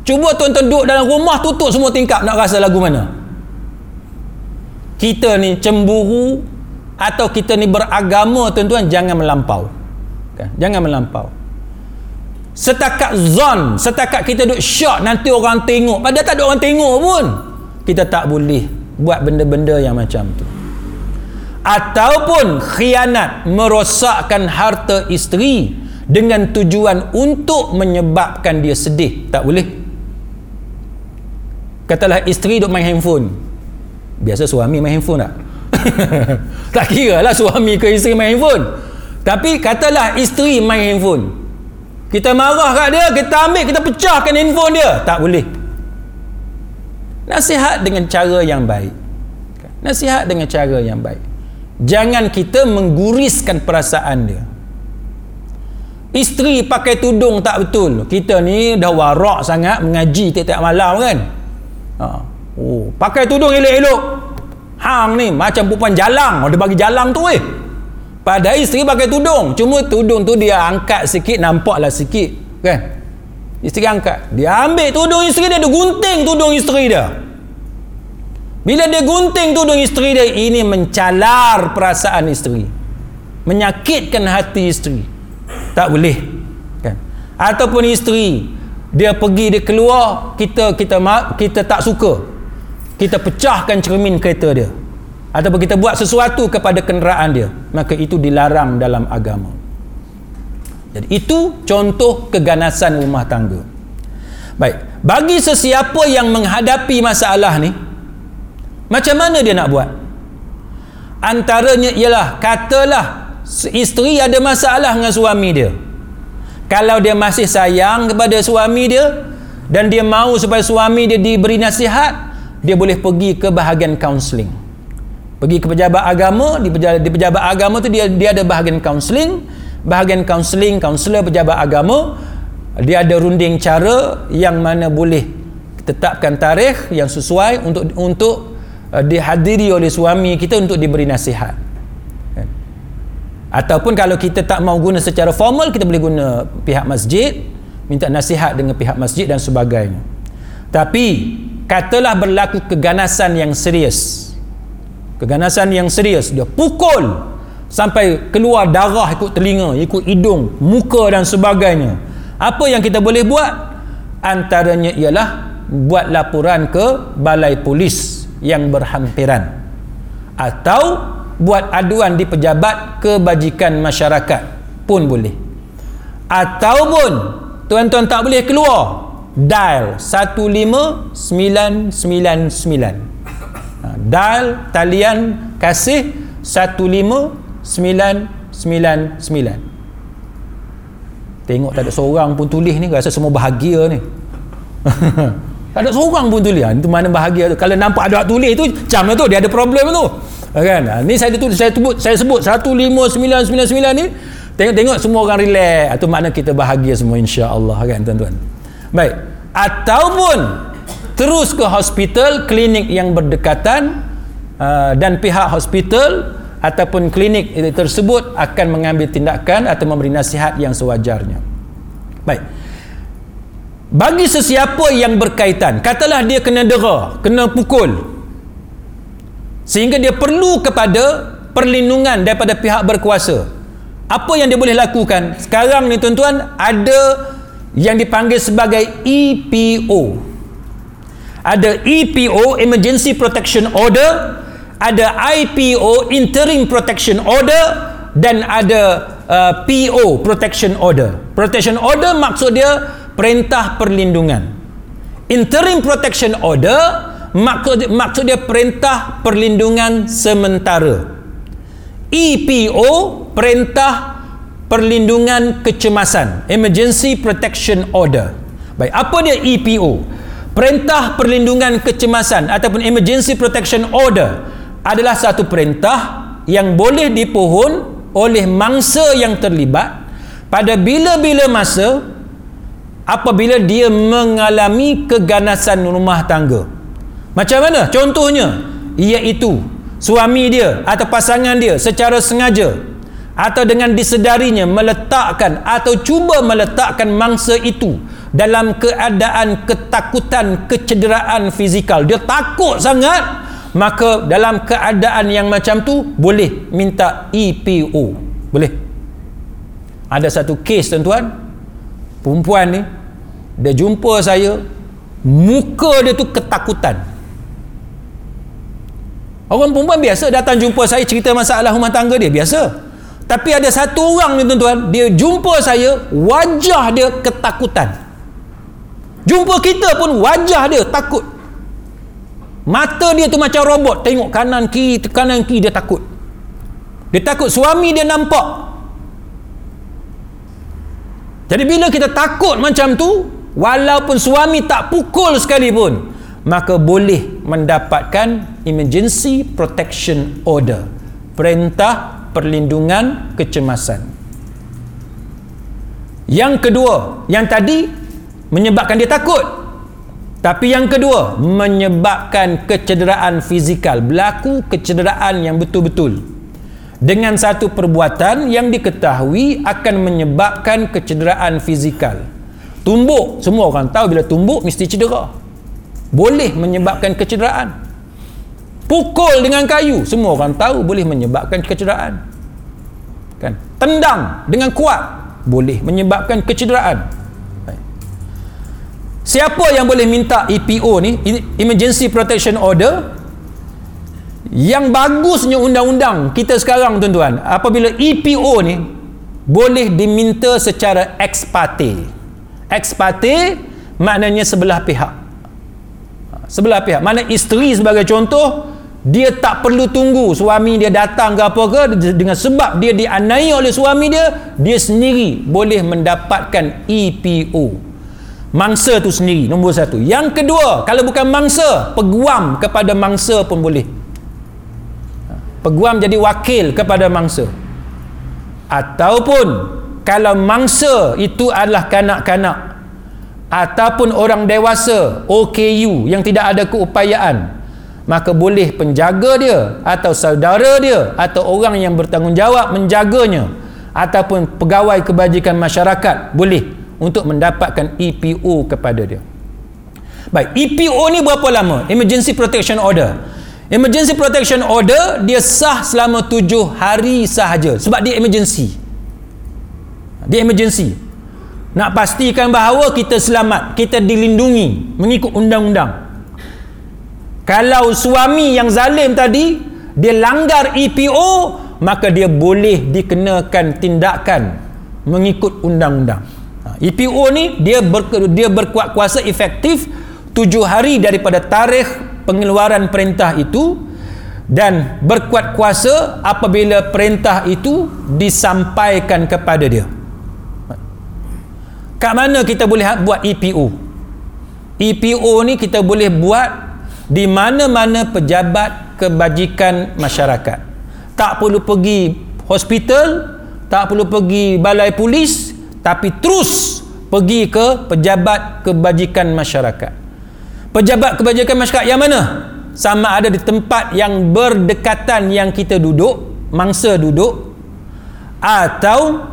Cuba tuan-tuan duduk dalam rumah, tutup semua tingkap, nak rasa lagu mana? Kita ni cemburu atau kita ni beragama, tuan-tuan, jangan melampau. Jangan melampau. Setakat zon, setakat kita duduk syok nanti orang tengok, padahal tak ada orang tengok pun. Kita tak boleh buat benda-benda yang macam tu. Ataupun khianat, merosakkan harta isteri dengan tujuan untuk menyebabkan dia sedih, tak boleh. Katalah isteri duk main handphone. Biasa suami main handphone tak? Tak kira lah suami ke isteri main handphone. Tapi katalah isteri main handphone, kita marah kat dia, kita ambil, kita pecahkan handphone dia, tak boleh. Nasihat dengan cara yang baik. Nasihat dengan cara yang baik. Jangan kita mengguriskan perasaan dia. Isteri pakai tudung tak betul. Kita ni dah warak sangat mengaji tiap-tiap malam kan. Pakai tudung elok-elok. Hang ni macam perempuan jalang. Dia bagi jalang tu Padahal isteri pakai tudung. Cuma tudung tu dia angkat sikit, nampaklah sikit kan. Isteri angkat, dia ambil tudung isteri dia, dia gunting tudung isteri dia. Bila dia gunting tudung isteri dia, ini mencalar perasaan isteri, menyakitkan hati isteri, tak boleh kan. Ataupun isteri dia pergi, dia keluar, kita tak suka, kita pecahkan cermin kereta dia, ataupun kita buat sesuatu kepada kenderaan dia, maka itu dilarang dalam agama. Jadi itu contoh keganasan rumah tangga. Baik, bagi sesiapa yang menghadapi masalah ni, macam mana dia nak buat? Antaranya ialah, katalah isteri ada masalah dengan suami dia. Kalau dia masih sayang kepada suami dia dan dia mahu supaya suami dia diberi nasihat, dia boleh pergi ke bahagian kaunseling. Pergi ke pejabat agama, di pejabat agama tu dia ada bahagian kaunseling. Bahagian kaunseling, kaunselor pejabat agama, dia ada runding cara yang mana boleh tetapkan tarikh yang sesuai untuk dihadiri oleh suami kita untuk diberi nasihat. Ataupun kalau kita tak mau guna secara formal, kita boleh guna pihak masjid, minta nasihat dengan pihak masjid dan sebagainya. Tapi katalah berlaku keganasan yang serius, dia pukul sampai keluar darah ikut telinga, ikut hidung, muka dan sebagainya, apa yang kita boleh buat? Antaranya ialah buat laporan ke balai polis yang berhampiran, atau buat aduan di pejabat kebajikan masyarakat pun boleh. Ataupun tuan-tuan tak boleh keluar, dial 15999, dial talian kasih 15999. Tengok tak ada seorang pun tulis ni, rasa semua bahagia ni. Tak ada seorang pun tulis. Itu mana bahagia tu? Kalau nampak ada tulis tu, macam mana tu? Dia ada problem tu kan? Ni saya sebut 15999 ni, tengok semua orang relax, itu makna kita bahagia semua, insya-Allah kan tuan-tuan. Baik, ataupun terus ke hospital, klinik yang berdekatan, dan pihak hospital ataupun klinik tersebut akan mengambil tindakan atau memberi nasihat yang sewajarnya. Baik, bagi sesiapa yang berkaitan, katalah dia kena dera, kena pukul, sehingga dia perlu kepada perlindungan daripada pihak berkuasa, apa yang dia boleh lakukan? Sekarang ni tuan-tuan, ada yang dipanggil sebagai EPO. Ada EPO, Emergency Protection Order, ada IPO, Interim Protection Order, dan ada PO, Protection Order. Protection Order maksud dia perintah perlindungan. Interim Protection Order maksud dia perintah perlindungan sementara. EPO perintah perlindungan kecemasan, Emergency Protection Order. Baik, apa dia EPO? Perintah perlindungan kecemasan ataupun Emergency Protection Order adalah satu perintah yang boleh dipohon oleh mangsa yang terlibat pada bila-bila masa apabila dia mengalami keganasan rumah tangga. Macam mana? Contohnya, iaitu suami dia atau pasangan dia secara sengaja atau dengan disedarinya meletakkan atau cuba meletakkan mangsa itu dalam keadaan ketakutan, kecederaan fizikal. Dia takut sangat, maka dalam keadaan yang macam tu boleh minta EPO. Boleh. Ada satu kes tuan-tuan, perempuan ni dia jumpa saya, muka dia tu ketakutan. Orang perempuan biasa datang jumpa saya cerita masalah rumah tangga dia, biasa. Tapi ada satu orang ni tuan-tuan, dia jumpa saya, wajah dia ketakutan. Jumpa kita pun wajah dia takut. Mata dia tu macam robot, tengok kanan kiri dia takut. Dia takut suami dia nampak. Jadi bila kita takut macam tu, walaupun suami tak pukul sekalipun, maka boleh mendapatkan Emergency Protection Order, perintah perlindungan kecemasan. Yang kedua, yang tadi menyebabkan dia takut, tapi yang kedua menyebabkan kecederaan fizikal, berlaku kecederaan yang betul-betul dengan satu perbuatan yang diketahui akan menyebabkan kecederaan fizikal. Tumbuk, semua orang tahu bila tumbuk mesti cedera, boleh menyebabkan kecederaan. Pukul dengan kayu, semua orang tahu boleh menyebabkan kecederaan kan? Tendang dengan kuat boleh menyebabkan kecederaan. Siapa yang boleh minta EPO ni, Emergency Protection Order? Yang bagusnya undang-undang kita sekarang, tuan-tuan, apabila EPO ni boleh diminta secara ex parte. Ex parte maknanya sebelah pihak. Sebelah pihak, mana isteri sebagai contoh, dia tak perlu tunggu suami dia datang ke apa ke, dengan sebab dia dianiaya oleh suami dia, dia sendiri boleh mendapatkan EPO, mangsa tu sendiri, nombor satu. Yang kedua, kalau bukan mangsa, peguam kepada mangsa pun boleh. Peguam jadi wakil kepada mangsa, ataupun kalau mangsa itu adalah kanak-kanak ataupun orang dewasa OKU yang tidak ada keupayaan, maka boleh penjaga dia atau saudara dia atau orang yang bertanggungjawab menjaganya ataupun pegawai kebajikan masyarakat boleh untuk mendapatkan EPO kepada dia. Baik, EPO ni berapa lama? Emergency Protection Order. Emergency Protection Order dia sah selama 7 hari sahaja sebab dia emergency. Dia emergency. Nak pastikan bahawa kita selamat, kita dilindungi mengikut undang-undang. Kalau suami yang zalim tadi dia langgar EPO, maka dia boleh dikenakan tindakan mengikut undang-undang. EPO ni dia berkuat kuasa efektif 7 hari daripada tarikh pengeluaran perintah itu, dan berkuat kuasa apabila perintah itu disampaikan kepada dia. Kat mana kita boleh buat EPO? EPO ni kita boleh buat di mana-mana pejabat kebajikan masyarakat. Tak perlu pergi hospital, tak perlu pergi balai polis, tapi terus pergi ke pejabat kebajikan masyarakat. Pejabat kebajikan masyarakat yang mana? Sama ada di tempat yang berdekatan yang kita duduk, mangsa duduk, atau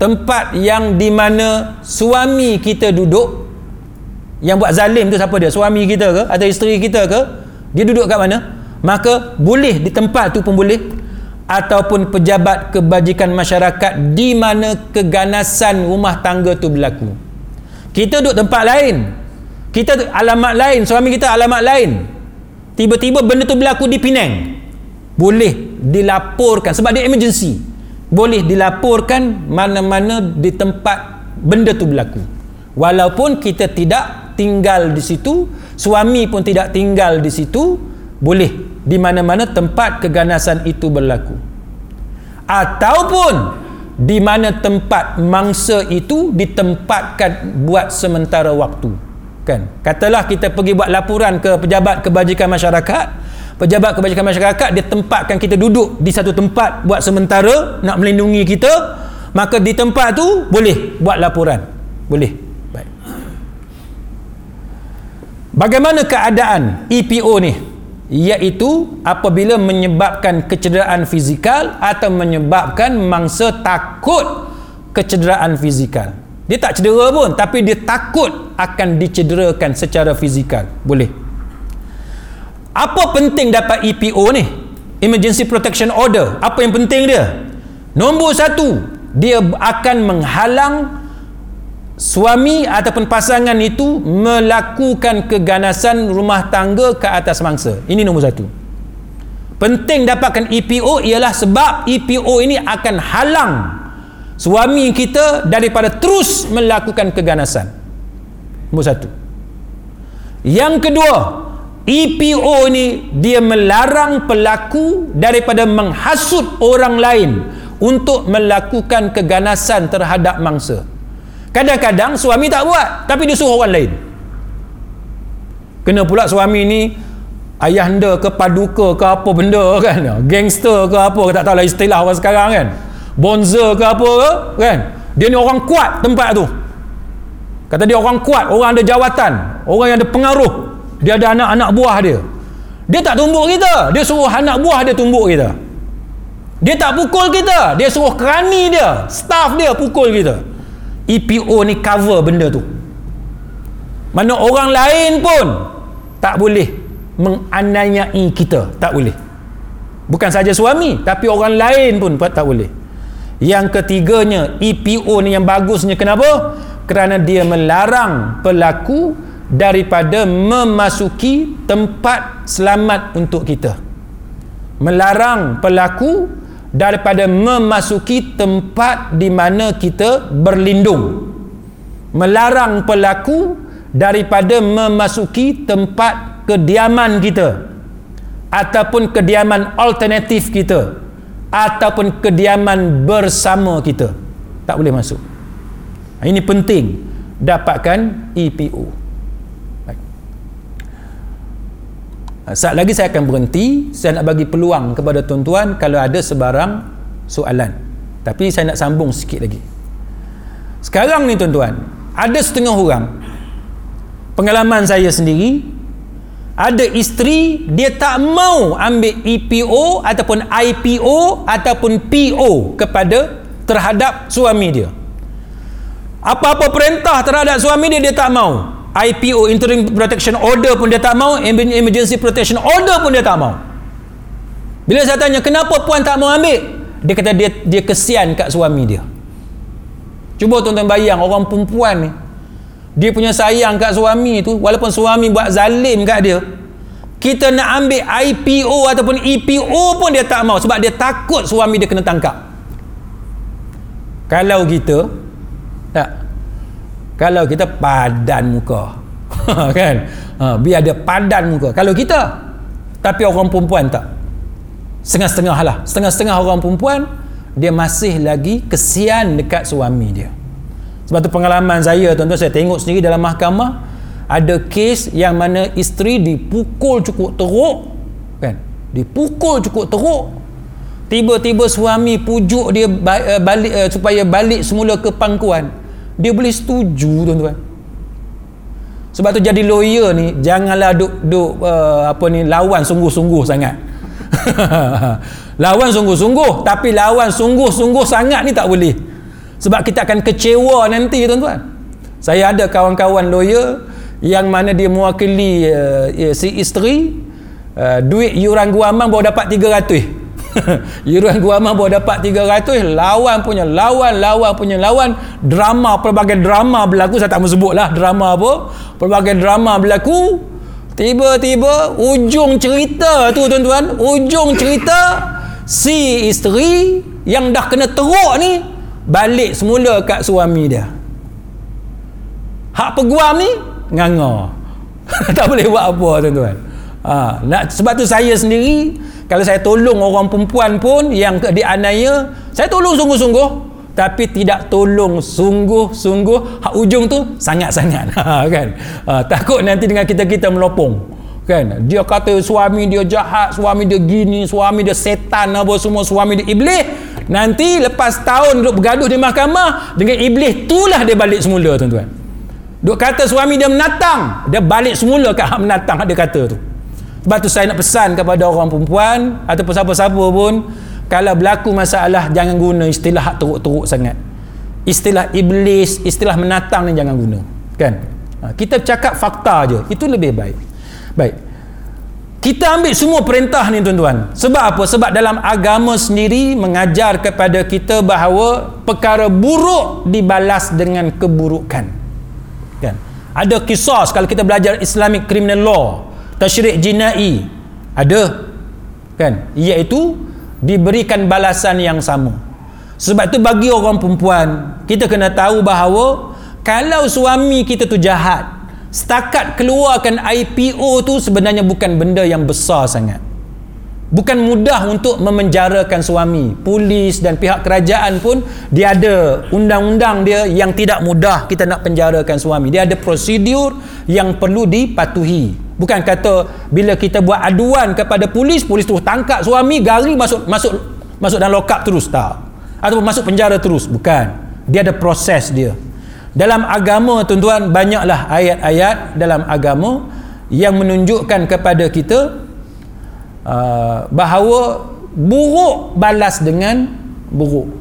tempat yang di mana suami kita duduk. Yang buat zalim tu siapa dia? Suami kita ke? Atau isteri kita ke? Dia duduk kat mana? Maka boleh di tempat tu pun boleh, ataupun pejabat kebajikan masyarakat di mana keganasan rumah tangga tu berlaku. Kita duduk tempat lain, kita alamat lain, suami kita alamat lain, tiba-tiba benda tu berlaku di Penang, boleh dilaporkan sebab dia emergency. Boleh dilaporkan mana-mana di tempat benda tu berlaku, walaupun kita tidak tinggal di situ, suami pun tidak tinggal di situ, boleh di mana-mana tempat keganasan itu berlaku, ataupun di mana tempat mangsa itu ditempatkan buat sementara waktu. Kan, katalah kita pergi buat laporan ke pejabat kebajikan masyarakat, pejabat kebajikan masyarakat dia tempatkan kita duduk di satu tempat buat sementara nak melindungi kita, maka di tempat tu boleh buat laporan, boleh. Bagaimana keadaan EPO ni? Iaitu apabila menyebabkan kecederaan fizikal atau menyebabkan mangsa takut kecederaan fizikal. Dia tak cedera pun, tapi dia takut akan dicederakan secara fizikal. Boleh. Apa penting dapat EPO ni? Emergency Protection Order. Apa yang penting dia? Nombor satu, dia akan menghalang suami ataupun pasangan itu melakukan keganasan rumah tangga ke atas mangsa. Ini nombor satu. Penting dapatkan EPO ialah sebab EPO ini akan halang suami kita daripada terus melakukan keganasan. Nombor satu. Yang kedua, EPO ini dia melarang pelaku daripada menghasut orang lain untuk melakukan keganasan terhadap mangsa. Kadang-kadang suami tak buat, tapi dia suruh orang lain. Kena pula suami ni ayahanda ke paduka ke apa benda kan, gangster ke apa, tak tahulah istilah orang sekarang kan, bonzer ke apa kan. Dia ni orang kuat tempat tu, kata dia orang kuat, orang ada jawatan, orang yang ada pengaruh, dia ada anak-anak buah dia. Dia tak tumbuk kita, dia suruh anak buah dia tumbuk kita. Dia tak pukul kita, dia suruh kerani dia, staff dia pukul kita. EPO ni cover benda tu, mana orang lain pun tak boleh menganiayai kita, tak boleh. Bukan saja suami, tapi orang lain pun tak boleh. Yang ketiganya, EPO ni yang bagusnya kenapa? kerana dia melarang pelaku daripada memasuki tempat selamat untuk kita. Melarang pelaku daripada memasuki tempat di mana kita berlindung. Melarang pelaku daripada memasuki tempat kediaman kita, ataupun kediaman alternatif kita, ataupun kediaman bersama kita. Tak boleh masuk. Ini penting, dapatkan EPO. Baik. Saat lagi saya akan berhenti. Saya nak bagi peluang kepada tuan-tuan kalau ada sebarang soalan. Tapi saya nak sambung sikit lagi. Sekarang ni tuan-tuan, ada setengah orang, pengalaman saya sendiri, ada isteri dia tak mau ambil EPO ataupun IPO ataupun PO kepada terhadap suami dia. Apa-apa perintah terhadap suami dia, dia tak mau. IPO, Interim Protection Order pun dia tak mau, Emergency Protection Order pun dia tak mau. Bila saya tanya kenapa puan tak mau ambil, dia kata dia kesian kat suami dia. Cuba tuan-tuan bayang orang perempuan ni, dia punya sayang kat suami tu, walaupun suami buat zalim kat dia, kita nak ambil IPO ataupun EPO pun dia tak mau, sebab dia takut suami dia kena tangkap. Kalau kita tak, kalau kita padan muka kan, biar dia padan muka kalau kita. Tapi orang perempuan tak, setengah-setengah lah. Setengah-setengah orang perempuan dia masih lagi kesian dekat suami dia. Sebab tu pengalaman saya tuan-tuan, saya tengok sendiri dalam mahkamah, ada kes yang mana isteri dipukul cukup teruk kan, dipukul cukup teruk, tiba-tiba suami pujuk dia balik supaya balik semula ke pangkuan. Dia boleh setuju tuan-tuan. Sebab tu jadi lawyer ni janganlah duk lawan sungguh-sungguh sangat. Lawan sungguh-sungguh, tapi lawan sungguh-sungguh sangat ni tak boleh. Sebab kita akan kecewa nanti tuan-tuan. Saya ada kawan-kawan lawyer yang mana dia mewakili si isteri, duit yuran guaman baru dapat 300. Yuran guaman baru dapat 300, lawan punya lawan, pelbagai drama berlaku. Saya tak mau sebutlah drama apa, pelbagai drama berlaku. Tiba-tiba ujung cerita si isteri yang dah kena teruk ni balik semula kat suami dia. Hak peguam ni nganga. Tak boleh buat apa tuan-tuan. Sebab tu saya sendiri, kalau saya tolong orang perempuan pun yang dianiaya, saya tolong sungguh-sungguh, tapi tidak tolong sungguh-sungguh hak ujung tu sangat-sangat. Kan? Takut nanti dengan kita melopong. Kan? Dia kata suami dia jahat, suami dia gini, suami dia setan apa semua, suami dia iblis. Nanti lepas tahun duduk bergaduh di mahkamah dengan iblis itulah dia balik semula tuan-tuan. Duk kata suami dia menatang, dia balik semula kat hak menatang dia kata tu. Sebab tu saya nak pesan kepada orang perempuan ataupun siapa-siapa pun, kalau berlaku masalah jangan guna istilah hak teruk-teruk sangat. Istilah iblis, istilah menatang ni jangan guna, kan? Kita cakap fakta je, itu lebih baik. Baik. Kita ambil semua perintah ni tuan-tuan. Sebab apa? Sebab dalam agama sendiri mengajar kepada kita bahawa perkara buruk dibalas dengan keburukan. Kan? Ada qisas kalau kita belajar Islamic Criminal Law, tashrik jinai ada kan, iaitu diberikan balasan yang sama. Sebab tu bagi orang perempuan kita kena tahu bahawa kalau suami kita tu jahat, setakat keluarkan IPO tu sebenarnya bukan benda yang besar sangat, bukan mudah untuk memenjarakan suami. Polis dan pihak kerajaan pun dia ada undang-undang dia yang tidak mudah kita nak penjarakan suami. Dia ada prosedur yang perlu dipatuhi. Bukan kata bila kita buat aduan kepada polis terus tangkap suami, gari masuk dalam lock up terus, tak, ataupun masuk penjara terus. Bukan, dia ada proses dia. Dalam agama tuan-tuan banyaklah ayat-ayat dalam agama yang menunjukkan kepada kita bahawa buruk balas dengan buruk.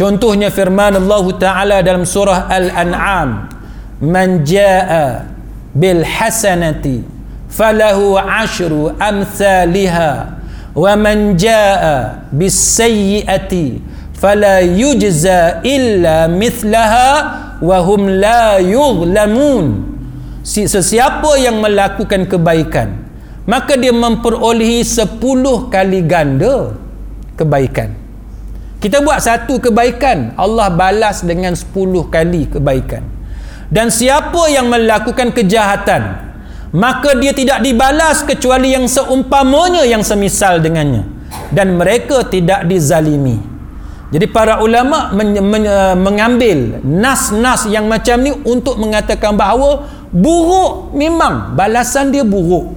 Contohnya firman Allah Ta'ala dalam surah Al-An'am, man jaa bil hasanati falahu ashru amthaliha wa man jaa bis sayyiati fala yujza illa mithlaha wahum la yuzlamun. Sesiapa yang melakukan kebaikan, maka dia memperolehi 10 kali ganda kebaikan. Kita buat satu kebaikan, Allah balas dengan 10 kali kebaikan. Dan siapa yang melakukan kejahatan, maka dia tidak dibalas kecuali yang seumpamanya, yang semisal dengannya, dan mereka tidak dizalimi. Jadi para ulama mengambil nas-nas yang macam ni untuk mengatakan bahawa buruk, memang balasan dia buruk.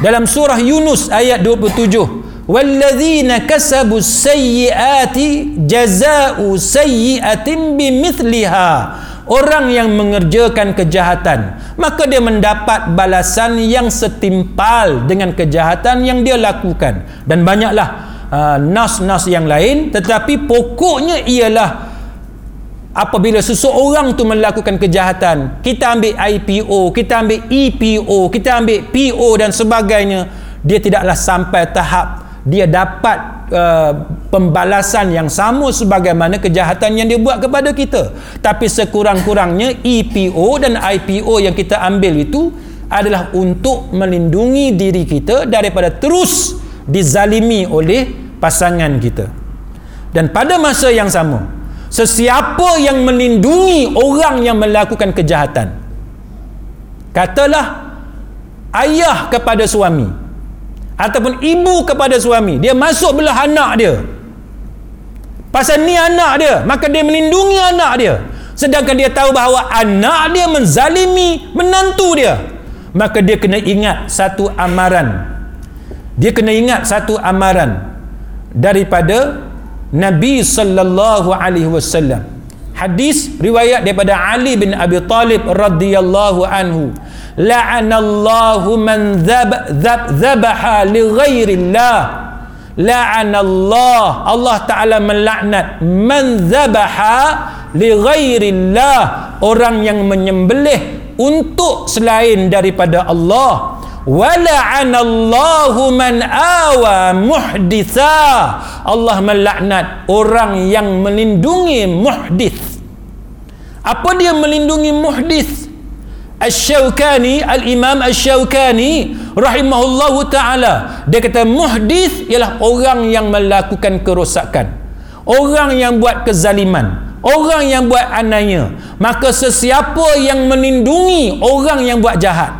Dalam surah Yunus ayat 27, وَالَّذِينَ كَسَبُوا السَّيِّئَاتِ جَزَاءُ سَيِّئَةٍ بِمِثْلِهَا. Orang yang mengerjakan kejahatan, maka dia mendapat balasan yang setimpal dengan kejahatan yang dia lakukan. Dan banyaklah nas-nas yang lain, tetapi pokoknya ialah apabila seseorang tu melakukan kejahatan, kita ambil IPO, kita ambil EPO, kita ambil PO dan sebagainya, dia tidaklah sampai tahap dia dapat pembalasan yang sama sebagaimana kejahatan yang dia buat kepada kita. Tapi sekurang-kurangnya EPO dan IPO yang kita ambil itu adalah untuk melindungi diri kita daripada terus dizalimi oleh pasangan kita. Dan pada masa yang sama, sesiapa yang melindungi orang yang melakukan kejahatan, katalah ayah kepada suami ataupun ibu kepada suami, dia masuk belah anak dia pasal ni anak dia, maka dia melindungi anak dia, sedangkan dia tahu bahawa anak dia menzalimi menantu dia, maka dia kena ingat satu amaran. Dia kena ingat satu amaran daripada Nabi sallallahu alaihi wasallam. Hadis riwayat daripada Ali bin Abi Talib radhiyallahu anhu, la'anallahu man dhabaha li ghairillah. La'anallah, Allah Ta'ala melaknat man dhabaha li ghairillah, orang yang menyembelih untuk selain daripada Allah. Wa la'anallahu man awa muhditha, Allah melaknat orang yang melindungi muhdith. Apa dia melindungi muhdith? Al-Syaukani, Al-Imam Al-Syaukani rahimahullahu ta'ala, dia kata muhdith ialah orang yang melakukan kerosakan, orang yang buat kezaliman, orang yang buat anaya. Maka sesiapa yang melindungi orang yang buat jahat,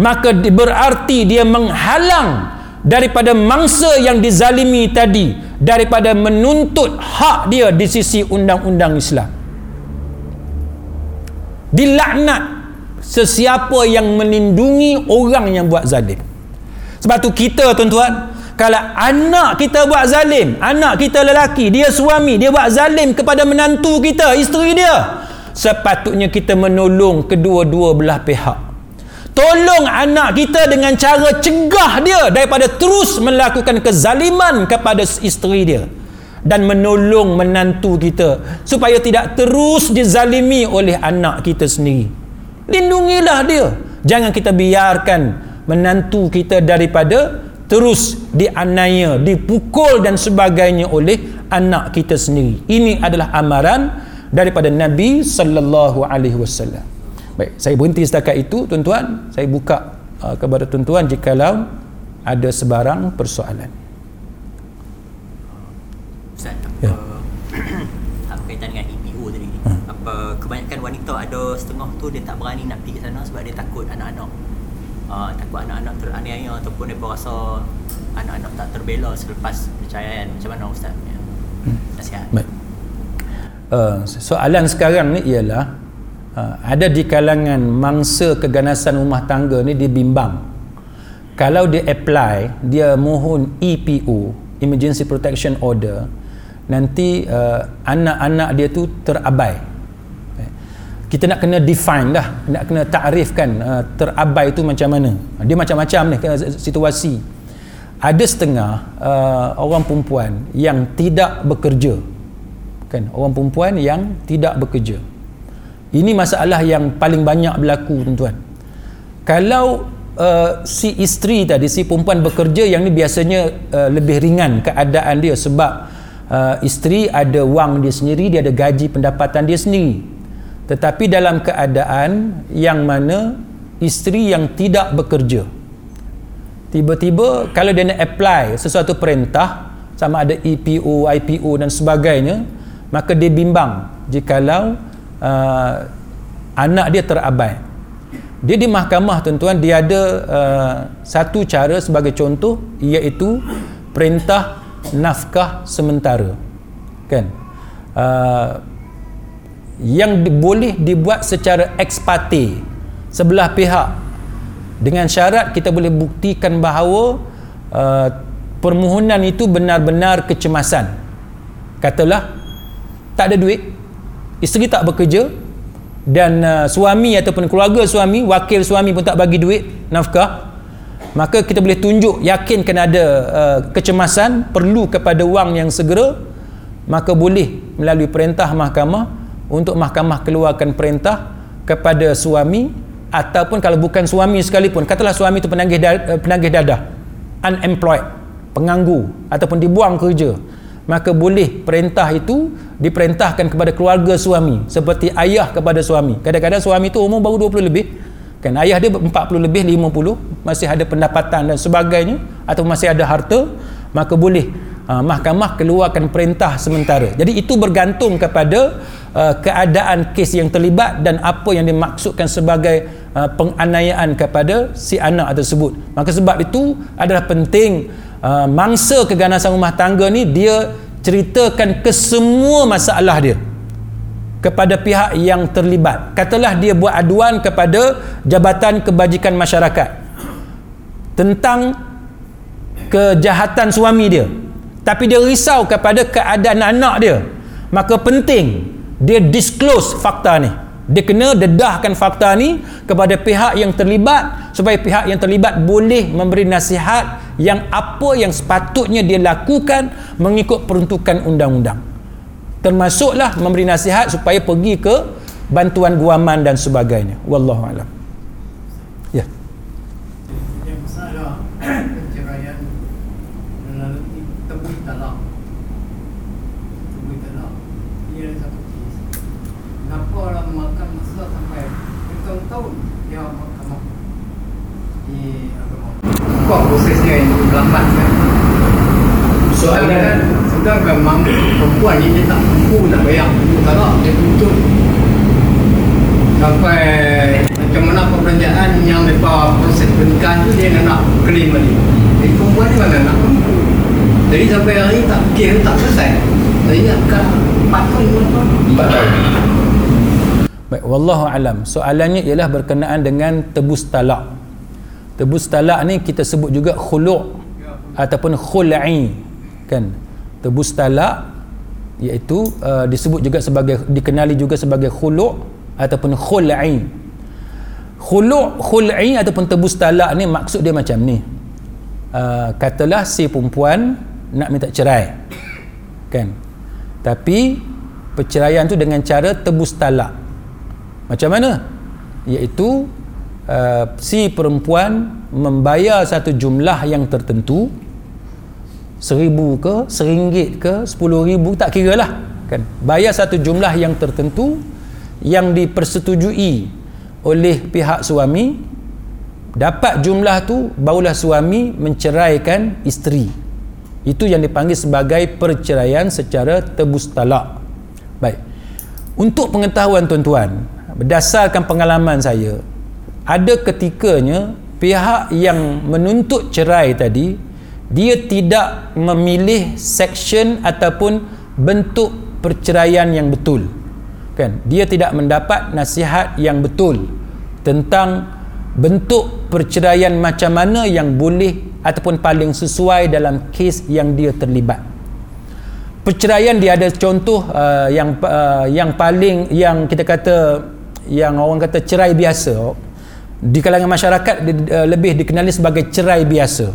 maka berarti dia menghalang daripada mangsa yang dizalimi tadi daripada menuntut hak dia di sisi undang-undang Islam. Dilaknat sesiapa yang melindungi orang yang buat zalim. Sebab tu kita tuan-tuan, kalau anak kita buat zalim, anak kita lelaki, dia suami, dia buat zalim kepada menantu kita, isteri dia, sepatutnya kita menolong kedua-dua belah pihak. Tolong anak kita dengan cara cegah dia daripada terus melakukan kezaliman kepada isteri dia, dan menolong menantu kita supaya tidak terus dizalimi oleh anak kita sendiri. Lindungilah dia, jangan kita biarkan menantu kita daripada terus dianiaya, dipukul dan sebagainya oleh anak kita sendiri. Ini adalah amaran daripada Nabi sallallahu alaihi wasallam. Baik, saya berhenti setakat itu tuan-tuan. Saya buka kepada tuan-tuan jikalau ada sebarang persoalan. Ustaz, ya. Berkaitan dengan EPO tadi, kebanyakan wanita ada setengah tu dia tak berani nak pergi ke sana sebab dia takut anak-anak, takut anak-anak teraniaya ataupun dia rasa anak-anak tak terbela selepas perceraian. Macam mana Ustaz punya nasihat? Baik. Soalan sekarang ni ialah ada di kalangan mangsa keganasan rumah tangga ni, dia bimbang kalau dia apply, dia mohon EPO, Emergency Protection Order, nanti anak-anak dia tu terabai. Kita nak kena define lah, nak kena takrifkan terabai itu macam mana. Dia macam-macam ni situasi. Ada setengah orang perempuan yang tidak bekerja, kan? Orang perempuan yang tidak bekerja, ini masalah yang paling banyak berlaku tuan-tuan. Kalau si isteri tadi, si perempuan bekerja, yang ni biasanya lebih ringan keadaan dia sebab isteri ada wang dia sendiri, dia ada gaji pendapatan dia sendiri. tetapi dalam keadaan yang mana isteri yang tidak bekerja, tiba-tiba kalau dia nak apply sesuatu perintah sama ada EPO, IPO dan sebagainya, maka dia bimbang jikalau anak dia terabai. Dia di mahkamah, tuan-tuan, dia ada satu cara sebagai contoh, iaitu perintah nafkah sementara, kan, yang boleh dibuat secara ex parte, sebelah pihak, dengan syarat kita boleh buktikan bahawa permohonan itu benar-benar kecemasan. Katalah tak ada duit, isteri tak bekerja, dan suami ataupun keluarga suami, wakil suami pun tak bagi duit nafkah, maka kita boleh tunjuk, yakinkan ada kecemasan, perlu kepada wang yang segera, maka boleh melalui perintah mahkamah untuk mahkamah keluarkan perintah kepada suami, ataupun kalau bukan suami sekalipun, katalah suami itu penagih dadah, unemployed, penganggur, ataupun dibuang kerja, maka boleh perintah itu diperintahkan kepada keluarga suami, seperti ayah kepada suami. Kadang-kadang suami tu umur baru 20 lebih, kan, ayah dia 40 lebih, 50, masih ada pendapatan dan sebagainya, atau masih ada harta, maka boleh mahkamah keluarkan perintah sementara. Jadi itu bergantung kepada keadaan kes yang terlibat dan apa yang dimaksudkan sebagai penganiayaan kepada si anak tersebut. Maka sebab itu adalah penting mangsa keganasan rumah tangga ni dia ceritakan kesemua masalah dia kepada pihak yang terlibat. Katalah dia buat aduan kepada Jabatan Kebajikan Masyarakat tentang kejahatan suami dia, tapi dia risau kepada keadaan anak dia, maka penting dia disclose fakta ni, dia kena dedahkan fakta ni kepada pihak yang terlibat, supaya pihak yang terlibat boleh memberi nasihat yang apa yang sepatutnya dia lakukan mengikut peruntukan undang-undang, termasuklah memberi nasihat supaya pergi ke bantuan guaman dan sebagainya. Wallahualam. Ya. Yang masalah perceraian melalui tebui talak ini adalah satu kes. Kenapa orang memakan masa sampai bertahun-tahun dia mahkamah di agama? Apa prosesnya yang berlambat kan? Soalan sedangkan mampu perempuan ni dia tak mampu nak bayar untuk talak, dia tuntut sampai macam mana perbelanjaan yang lepas proses pernikahan tu dia nak claim balik. Jadi perempuan ni mana nak mampu, jadi sampai hari ni tak fikir, tak selesai. Saya ingatkan 4 tahun. Baik, wallahualam. Soalannya ialah berkenaan dengan tebus talak. Tebus talak ni kita sebut juga khulu' ataupun khul'i, kan. Tebus talak iaitu disebut juga sebagai, dikenali juga sebagai khulu' ataupun khul'i. Khulu', khul'i ataupun tebus talak ni maksud dia macam ni. Katalah si perempuan nak minta cerai, kan, tapi perceraian tu dengan cara tebus talak. Macam mana? Iaitu si perempuan membayar satu jumlah yang tertentu, 1,000 ke, 1 ringgit ke, 10,000, tak kira lah, kan? Bayar satu jumlah yang tertentu yang dipersetujui oleh pihak suami. Dapat jumlah tu, barulah suami menceraikan isteri. Itu yang dipanggil sebagai perceraian secara tebus talak. Baik, untuk pengetahuan tuan-tuan, berdasarkan pengalaman saya, ada ketikanya pihak yang menuntut cerai tadi dia tidak memilih section ataupun bentuk perceraian yang betul, kan? Dia tidak mendapat nasihat yang betul tentang bentuk perceraian macam mana yang boleh ataupun paling sesuai dalam kes yang dia terlibat. Perceraian dia ada contoh yang kita kata, yang orang kata cerai biasa. Di kalangan masyarakat lebih dikenali sebagai cerai biasa,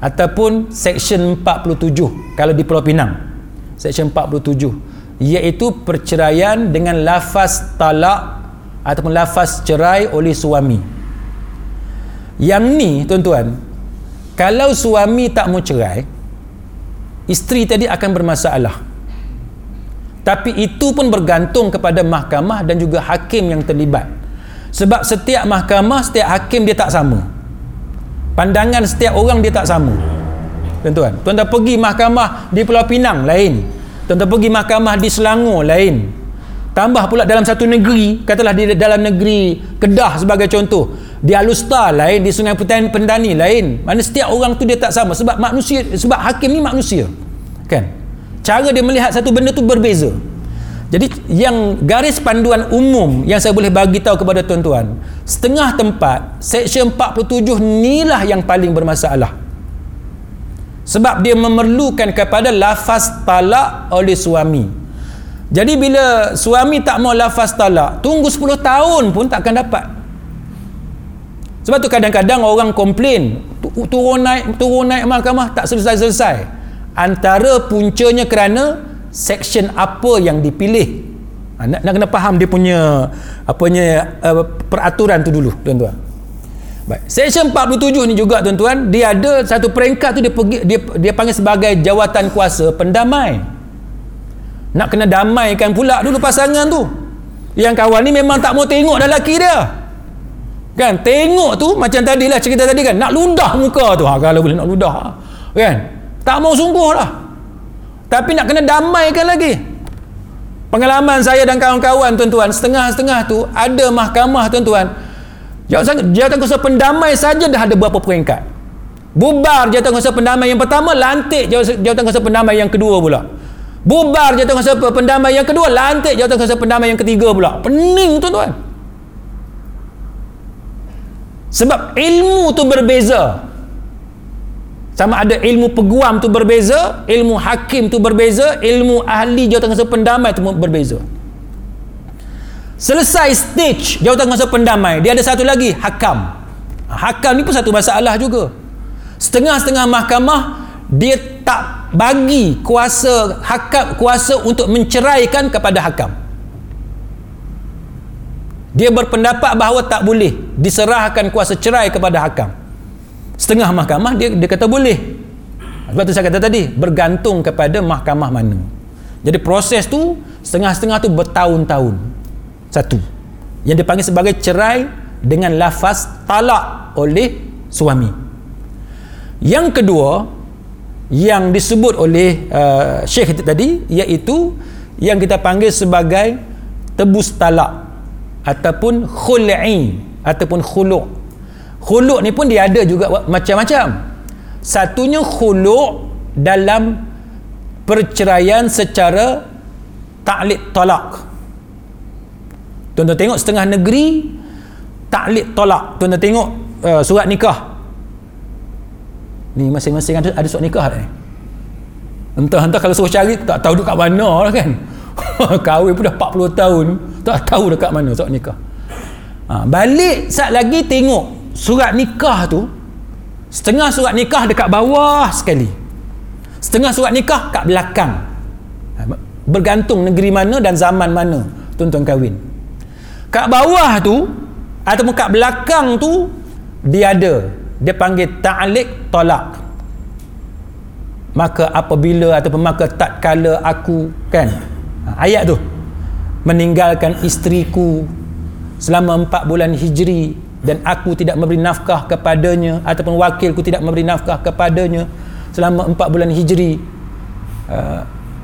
ataupun Seksyen 47 kalau di Pulau Pinang, Seksyen 47, iaitu perceraian dengan lafaz talak ataupun lafaz cerai oleh suami. Yang ni tuan-tuan, kalau suami tak mau cerai, isteri tadi akan bermasalah. Tapi itu pun bergantung kepada mahkamah dan juga hakim yang terlibat. Sebab setiap mahkamah, setiap hakim dia tak sama. Pandangan setiap orang dia tak sama. Tuan-tuan, tuan-tuan pergi mahkamah di Pulau Pinang lain. Tuan-tuan pergi mahkamah di Selangor lain. Tambah pula dalam satu negeri, katalah di dalam negeri Kedah sebagai contoh, di Alustar lain, di Sungai Pendani lain. Mana setiap orang tu dia tak sama, sebab manusia, sebab hakim ni manusia. Kan? Cara dia melihat satu benda tu berbeza. Jadi yang garis panduan umum yang saya boleh bagi tahu kepada tuan-tuan, setengah tempat Seksyen 47 inilah yang paling bermasalah. Sebab dia memerlukan kepada lafaz talak oleh suami. Jadi bila suami tak mau lafaz talak, tunggu 10 tahun pun takkan dapat. Sebab tu kadang-kadang orang komplain, turun naik mahkamah tak selesai-selesai. Antara puncanya kerana seksyen apa yang dipilih. Nak kena faham dia punya peraturan tu dulu, tuan-tuan. Baik, seksyen 47 ni juga, tuan-tuan, dia ada satu peringkat tu dia panggil sebagai jawatan kuasa pendamai. Nak kena damaikan pula dulu pasangan tu. Yang kawan ni memang tak mau tengok dah lelaki dia. Kan? Tengok tu macam tadilah cerita tadi kan. Nak ludah muka tu. Ha, kalau boleh nak ludah. Kan? Tak mau sungguh lah. Tapi nak kena damaikan lagi. Pengalaman saya dan kawan-kawan tuan-tuan, setengah-setengah tu ada mahkamah tuan-tuan. Jawatan kuasa pendamai saja dah ada berapa peringkat. Bubar jawatan kuasa pendamai yang pertama, lantik jawatan kuasa pendamai yang kedua pula. Bubar jawatan kuasa pendamai yang kedua, lantik jawatan kuasa pendamai yang ketiga pula. Pening tuan-tuan. Sebab ilmu tu berbeza. Sama ada ilmu peguam tu berbeza, ilmu hakim tu berbeza, ilmu ahli jawatan kuasa pendamai tu berbeza. Selesai stage jawatan kuasa pendamai, dia ada satu lagi, hakam. Hakam ni pun satu masalah juga. Setengah-setengah mahkamah dia tak bagi kuasa hakam, kuasa untuk menceraikan kepada hakam. Dia berpendapat bahawa tak boleh diserahkan kuasa cerai kepada hakam. Setengah mahkamah dia kata boleh. Sebab tu saya kata tadi, bergantung kepada mahkamah mana. Jadi proses tu setengah-setengah tu bertahun-tahun. Satu, yang dipanggil sebagai cerai dengan lafaz talak oleh suami. Yang kedua yang disebut oleh Syekh tadi, iaitu yang kita panggil sebagai tebus talak ataupun khul'i ataupun khulu'. Khulu' ni pun dia ada juga macam-macam. Satunya khulu' dalam perceraian secara ta'liq talak. Tuan-tuan tengok setengah negeri ta'liq talak. Tuan-tuan tengok surat nikah ni, masing-masing ada surat nikah ni. Entah-entah kalau suruh cari tak tahu dekat mana lah kan. Kahwin pun dah 40 tahun tak tahu dekat mana surat nikah. Balik sat lagi tengok surat nikah tu, setengah surat nikah dekat bawah sekali, setengah surat nikah kat belakang. Bergantung negeri mana dan zaman mana tuan-tuan kahwin. Kat bawah tu ataupun kat belakang tu dia ada, dia panggil ta'liq talak. Maka apabila ataupun maka tatkala aku, kan, ayat tu, meninggalkan isteriku selama 4 bulan hijri dan aku tidak memberi nafkah kepadanya, ataupun wakilku tidak memberi nafkah kepadanya selama 4 bulan hijri,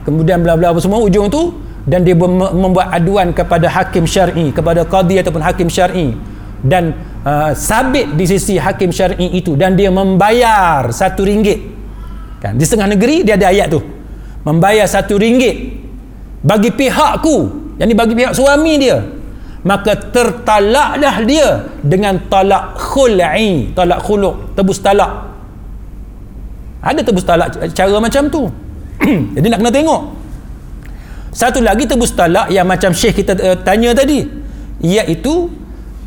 kemudian bla bla semua ujung tu, dan dia membuat aduan kepada hakim syar'i, kepada qadi ataupun hakim syar'i, dan sabit di sisi hakim syar'i itu, dan dia membayar RM1. Kan, di setengah negeri dia ada ayat tu, membayar RM1 bagi pihakku, yang ni bagi pihak suami dia, maka tertalaklah dia dengan talak khul'i, talak khulu', tebus talak. Ada tebus talak cara macam tu. Jadi nak kena tengok satu lagi tebus talak yang macam Syekh kita tanya tadi, iaitu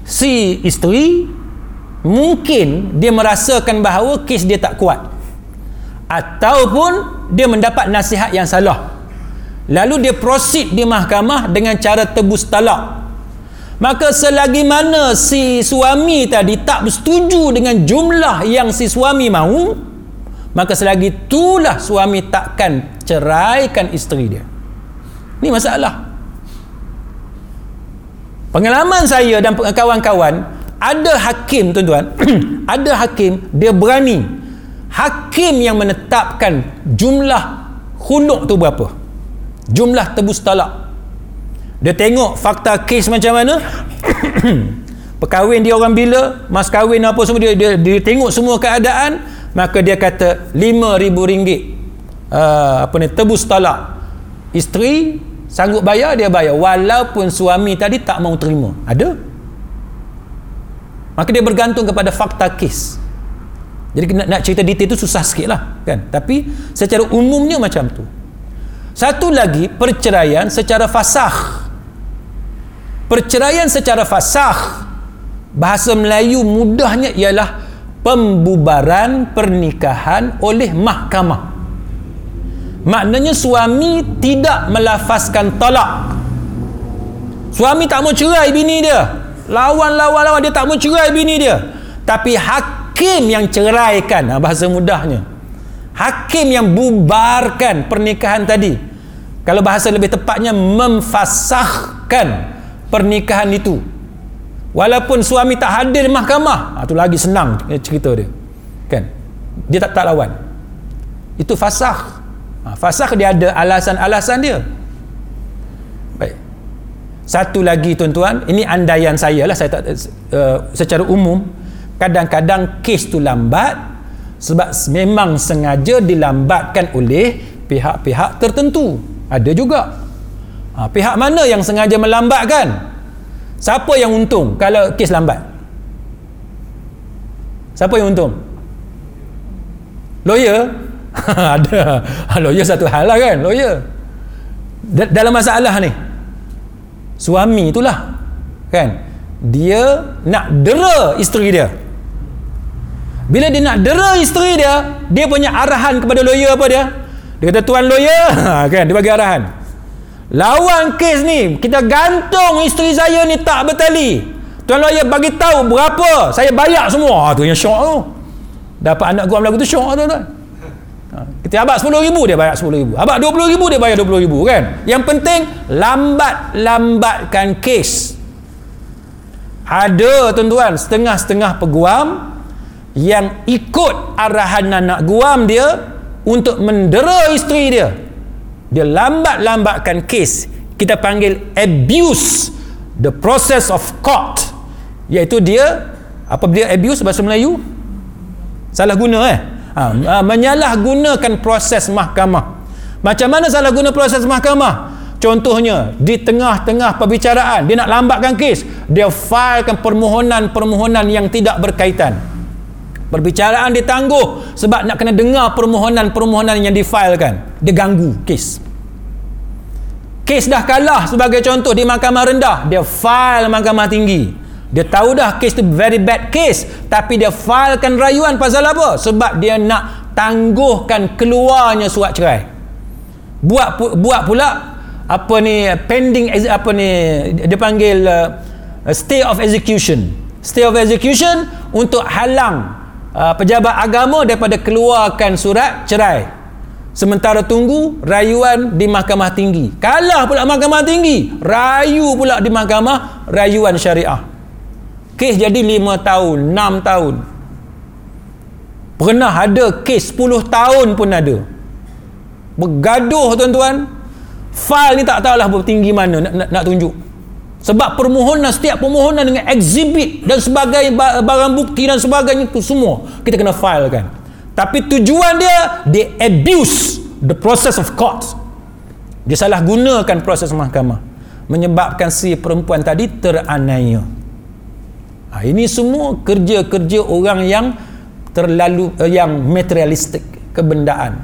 si isteri mungkin dia merasakan bahawa kes dia tak kuat, ataupun dia mendapat nasihat yang salah, lalu dia proceed di mahkamah dengan cara tebus talak. Maka selagi mana si suami tadi tak bersetuju dengan jumlah yang si suami mahu, maka selagi itulah suami takkan ceraikan isteri dia. Ni masalah. Pengalaman saya dan kawan-kawan, ada hakim tuan-tuan, ada hakim dia berani, hakim yang menetapkan jumlah khunuk tu berapa, jumlah tebus talak. Dia tengok fakta kes macam mana, perkahwin dia orang bila, mas kahwin apa semua, dia tengok semua keadaan, maka dia kata RM5,000 tebus talak. Isteri sanggup bayar, dia bayar, walaupun suami tadi tak mau terima. Ada. Maka dia bergantung kepada fakta kes. Jadi nak cerita detail tu susah sikit lah, kan? Tapi secara umumnya macam tu. Satu lagi, perceraian secara fasakh. Perceraian secara fasakh, bahasa Melayu mudahnya ialah pembubaran pernikahan oleh mahkamah. Maknanya suami tidak melafazkan talak. Suami tak mau cerai bini dia, lawan dia tak mau cerai bini dia, tapi hakim yang ceraikan, bahasa mudahnya hakim yang bubarkan pernikahan tadi. Kalau bahasa lebih tepatnya, memfasahkan pernikahan itu walaupun suami tak hadir di mahkamah. Itu lagi senang cerita dia, kan? Dia tak lawan. Itu fasakh. Fasakh dia ada alasan-alasan dia. Satu lagi tuan-tuan, ini andaian saya lah, saya tak, secara umum kadang-kadang kes tu lambat sebab memang sengaja dilambatkan oleh pihak-pihak tertentu. Ada juga. Pihak mana yang sengaja melambatkan? Siapa yang untung kalau kes lambat? Siapa yang untung? Lawyer? Ada. Lawyer satu hal lah, kan? Lawyer dalam masalah ni, suami itulah, kan? Dia nak dera isteri dia. Bila dia nak dera isteri dia, dia punya arahan kepada lawyer apa dia? Dia kata, tuan lawyer, kan? Dia bagi arahan, lawan kes ni, kita gantung isteri saya ni tak bertali. Tuan lawyer bagi tahu berapa, saya bayar semua. Tu yang syok tu. Dapat anak guam lagu tu syok tu, tuan. Kita abak RM10,000, dia bayar RM10,000. Abak RM20,000, dia bayar RM20,000, kan? Yang penting lambatkan kes. Ada tuan-tuan setengah-setengah peguam yang ikut arahan anak guam dia untuk mendera isteri dia. Dia lambatkan kes. Kita panggil abuse the process of court, iaitu dia, apa dia abuse bahasa Melayu? Salah guna, menyalahgunakan proses mahkamah. Macam mana salah guna proses mahkamah? Contohnya, di tengah-tengah perbicaraan dia nak lambatkan kes, dia filekan permohonan-permohonan yang tidak berkaitan. Perbicaraan ditangguh sebab nak kena dengar permohonan-permohonan yang difilekan. Dia ganggu kes. Kes dah kalah sebagai contoh di mahkamah rendah, dia file mahkamah tinggi. Dia tahu dah kes tu very bad case, tapi dia filekan rayuan pasal apa? Sebab dia nak tangguhkan keluarnya surat cerai. Buat pula pending, dia panggil stay of execution. Stay of execution untuk halang pejabat agama daripada keluarkan surat cerai. Sementara tunggu rayuan di mahkamah tinggi. Kalah pula mahkamah tinggi, rayu pula di mahkamah rayuan syariah. Kes jadi 5 tahun, 6 tahun. Pernah ada kes 10 tahun pun ada. Bergaduh tuan-tuan. File ni tak tahulah bertinggi mana nak tunjuk. Sebab permohonan, setiap permohonan dengan exhibit dan sebagainya, barang bukti dan sebagainya tu semua kita kena file, kan? Tapi tujuan dia abuse the process of court. Dia salah gunakan proses mahkamah, menyebabkan si perempuan tadi teraniaya. Ini semua kerja-kerja orang yang terlalu yang materialistik, kebendaan,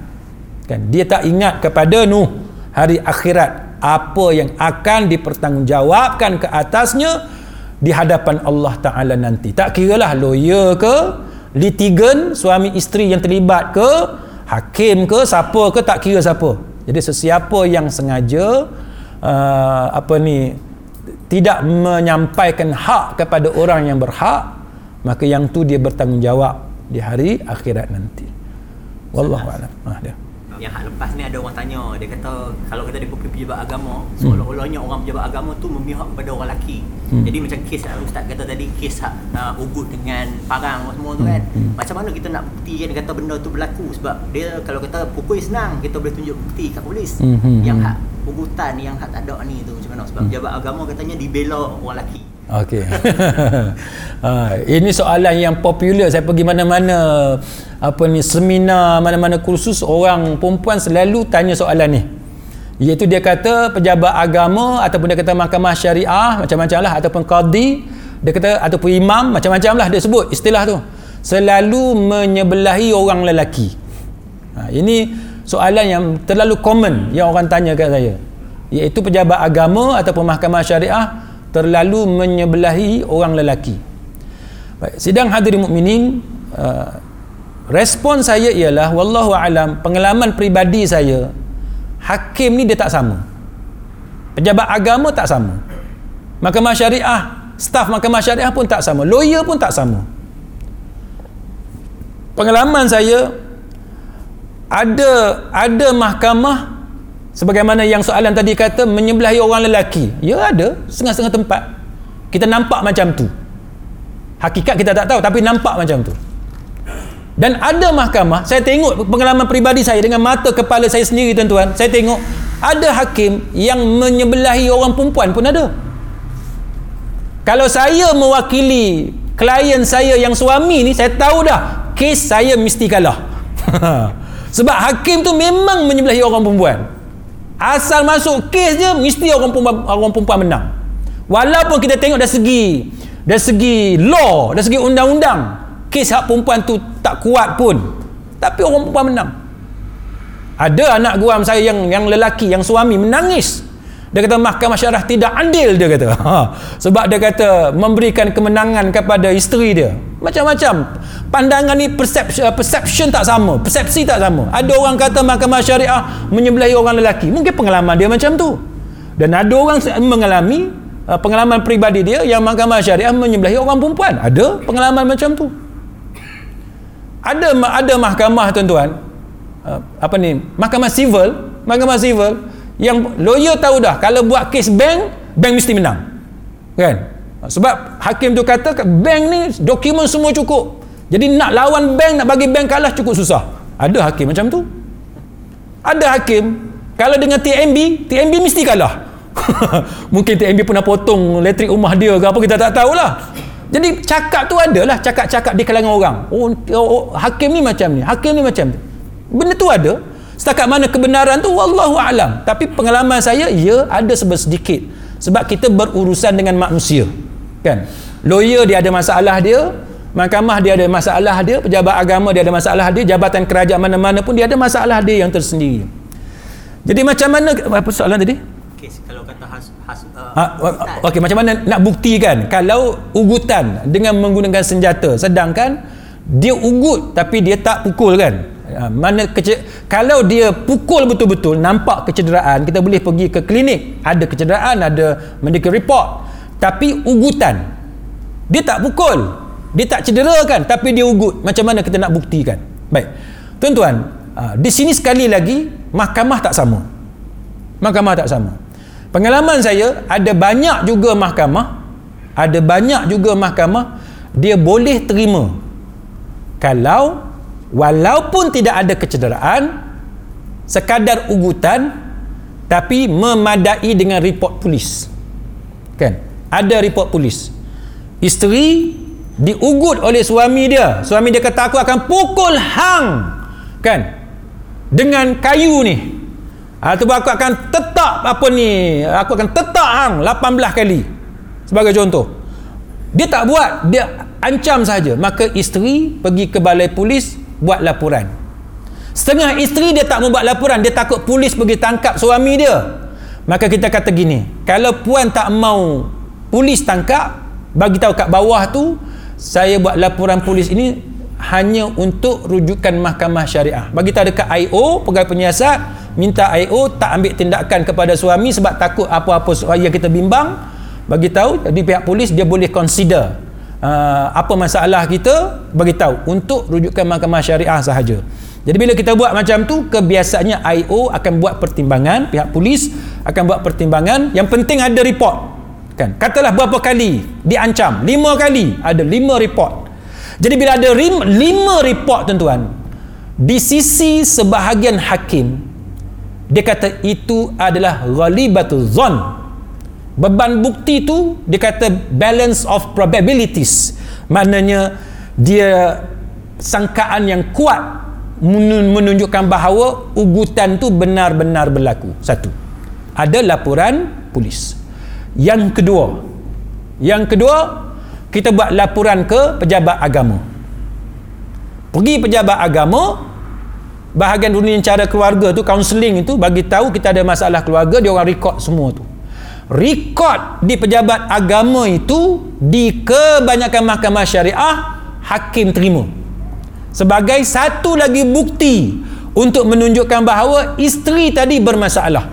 kan? Dia tak ingat kepada hari akhirat, apa yang akan dipertanggungjawabkan ke atasnya di hadapan Allah Ta'ala nanti. Tak kiralah lawyer ke, litigan, suami isteri yang terlibat ke, hakim ke, siapa ke, tak kira siapa. Jadi sesiapa yang sengaja tidak menyampaikan hak kepada orang yang berhak, maka yang tu dia bertanggungjawab di hari akhirat nanti. Wallahu a'lam. yang hak lepas ni ada orang tanya, dia kata kalau kita depa pejabat agama, seolah-olahnya orang pejabat agama tu memihak kepada orang lelaki. Jadi macam kes ustaz kata tadi, kes hak Ubud dengan Parang semua tu kan. Macam mana kita nak bukti dia kata benda tu berlaku? Sebab dia kalau kata pukul senang, kita boleh tunjuk bukti kat polis. Yang hak ugutan, yang hak tak ada ni tu macam mana? Sebab pejabat agama katanya dibela orang lelaki. Okey. Ini soalan yang popular. Saya pergi mana-mana seminar, mana-mana kursus, orang perempuan selalu tanya soalan ni. Iaitu dia kata pejabat agama ataupun dia kata mahkamah syariah macam-macam lah, ataupun qadi, dia kata, ataupun imam, macam-macam lah dia sebut istilah tu. Selalu menyebelahi orang lelaki. Ini soalan yang terlalu common yang orang tanya kat saya. Iaitu pejabat agama ataupun mahkamah syariah terlalu menyebelahi orang lelaki. Baik, sidang hadirin mukminin, respon saya ialah wallahu alam, pengalaman peribadi saya, hakim ni dia tak sama. Pejabat agama tak sama. Mahkamah syariah, staf mahkamah syariah pun tak sama. Lawyer pun tak sama. Pengalaman saya ada mahkamah sebagaimana yang soalan tadi kata menyebelahi orang lelaki. Ya, ada setengah-setengah tempat kita nampak macam tu. Hakikat kita tak tahu, tapi nampak macam tu. Dan ada mahkamah, saya tengok pengalaman peribadi saya dengan mata kepala saya sendiri tuan-tuan, saya tengok ada hakim yang menyebelahi orang perempuan pun ada. Kalau saya mewakili klien saya yang suami ni, saya tahu dah kes saya mesti kalah. Sebab hakim tu memang menyebelahi orang perempuan. Asal masuk kes je mesti orang perempuan menang. Walaupun kita tengok dari segi law, dari segi undang-undang, kes hak perempuan tu tak kuat pun, tapi orang perempuan menang. Ada anak guam saya yang lelaki, yang suami, menangis. Dia kata mahkamah syariah tidak adil, dia kata. Sebab dia kata memberikan kemenangan kepada isteri dia. Macam-macam pandangan ni, perception tak sama, persepsi tak sama. Ada orang kata mahkamah syariah menyebelahi orang lelaki, mungkin pengalaman dia macam tu. Dan ada orang mengalami pengalaman peribadi dia yang mahkamah syariah menyebelahi orang perempuan. Ada pengalaman macam tu. Ada mahkamah tuan-tuan, mahkamah civil, yang lawyer tahu dah kalau buat kes bank mesti menang, kan? Sebab hakim tu kata bank ni dokumen semua cukup. Jadi nak lawan bank, nak bagi bank kalah cukup susah. Ada hakim macam tu. Ada hakim, kalau dengan TNB mesti kalah. Mungkin TNB pernah potong elektrik rumah dia ke apa, kita tak tahulah. Jadi cakap tu adalah, cakap-cakap di kalangan orang. Oh, hakim ni macam ni, hakim ni macam ni. Benda tu ada. Setakat mana kebenaran tu, wallahu alam. Tapi pengalaman saya, ya ada sedikit. Sebab kita berurusan dengan manusia, kan? Lawyer dia ada masalah dia, mahkamah dia ada masalah dia, pejabat agama dia ada masalah dia, jabatan kerajaan mana-mana pun dia ada masalah dia yang tersendiri. Jadi macam mana, apa soalan tadi? Kes kalau kata okey, macam mana nak buktikan kalau ugutan dengan menggunakan senjata, sedangkan dia ugut tapi dia tak pukul, kan? Kalau dia pukul betul-betul, nampak kecederaan, kita boleh pergi ke klinik, ada kecederaan, ada medical report. Tapi ugutan, dia tak pukul, dia tak cederakan, tapi dia ugut. Macam mana kita nak buktikan? Baik, tuan-tuan, di sini sekali lagi mahkamah tak sama. Pengalaman saya, ada banyak juga mahkamah dia boleh terima kalau walaupun tidak ada kecederaan, sekadar ugutan, tapi memadai dengan report polis, kan? Ada report polis, isteri diugut oleh suami dia kata aku akan pukul hang, kan, dengan kayu ni, atau aku akan tetak hang 18 kali sebagai contoh. Dia tak buat, dia ancam saja. Maka isteri pergi ke balai polis buat laporan. Setengah isteri dia tak mau buat laporan, dia takut polis pergi tangkap suami dia. Maka kita kata gini, kalau puan tak mau polis tangkap, bagi tahu kat bawah tu, saya buat laporan polis ini hanya untuk rujukan mahkamah syariah. Bagi tahu dekat IO, pegawai penyiasat, minta IO tak ambil tindakan kepada suami sebab takut apa-apa yang kita bimbang. Bagi tahu di pihak polis, dia boleh consider apa masalah kita, bagi tahu untuk rujukan mahkamah syariah sahaja. Jadi bila kita buat macam tu, kebiasaannya IO akan buat pertimbangan, pihak polis akan buat pertimbangan, yang penting ada report. Kan? Katalah berapa kali diancam, 5 kali, ada 5 report. Jadi bila ada 5 report tuan-tuan, di sisi sebahagian hakim, dia kata itu adalah ghalibatul zon. Beban bukti tu dia kata balance of probabilities. Maknanya dia sangkaan yang kuat menunjukkan bahawa ugutan tu benar-benar berlaku. Satu, ada laporan polis. Yang kedua, kita buat laporan ke pejabat agama. Pergi pejabat agama, bahagian jurubicara keluarga tu, kaunseling itu, bagi tahu kita ada masalah keluarga, dia orang rekod semua tu. Rekod di pejabat agama itu di kebanyakan mahkamah syariah hakim terima sebagai satu lagi bukti untuk menunjukkan bahawa isteri tadi bermasalah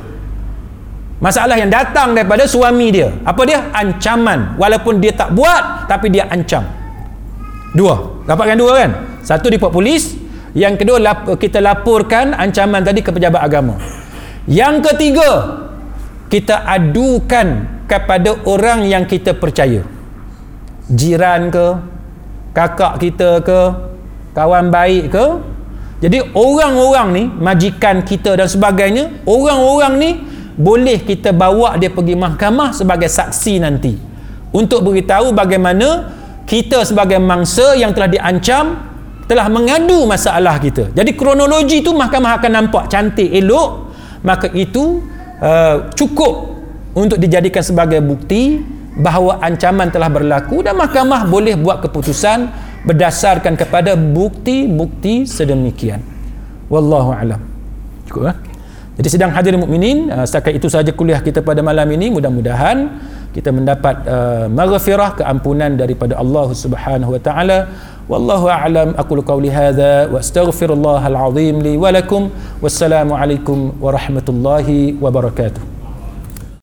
yang datang daripada suami dia. Apa dia? Ancaman. Walaupun dia tak buat, tapi dia ancam. 2, dapatkan 2 kan? 1 report polis, yang kedua kita laporkan ancaman tadi ke pejabat agama. Yang ketiga, kita adukan kepada orang yang kita percaya, jiran ke, kakak kita ke, kawan baik ke. Jadi orang-orang ni, majikan kita dan sebagainya, orang-orang ni boleh kita bawa dia pergi mahkamah sebagai saksi nanti untuk beritahu bagaimana kita sebagai mangsa yang telah diancam telah mengadu masalah kita. Jadi kronologi tu mahkamah akan nampak cantik, elok. Maka itu cukup untuk dijadikan sebagai bukti bahawa ancaman telah berlaku, dan mahkamah boleh buat keputusan berdasarkan kepada bukti-bukti sedemikian. Wallahu alam. Cukup, eh? Jadi sedang hadirin mukminin, setakat itu sahaja kuliah kita pada malam ini. Mudah-mudahan kita mendapat maghfirah, keampunan daripada Allah Subhanahu wa taala. Wallahu a'lam. Aqulu qawli hadza wa astaghfirullahal azim li wa lakum. Wassalamu alaikum warahmatullahi wabarakatuh.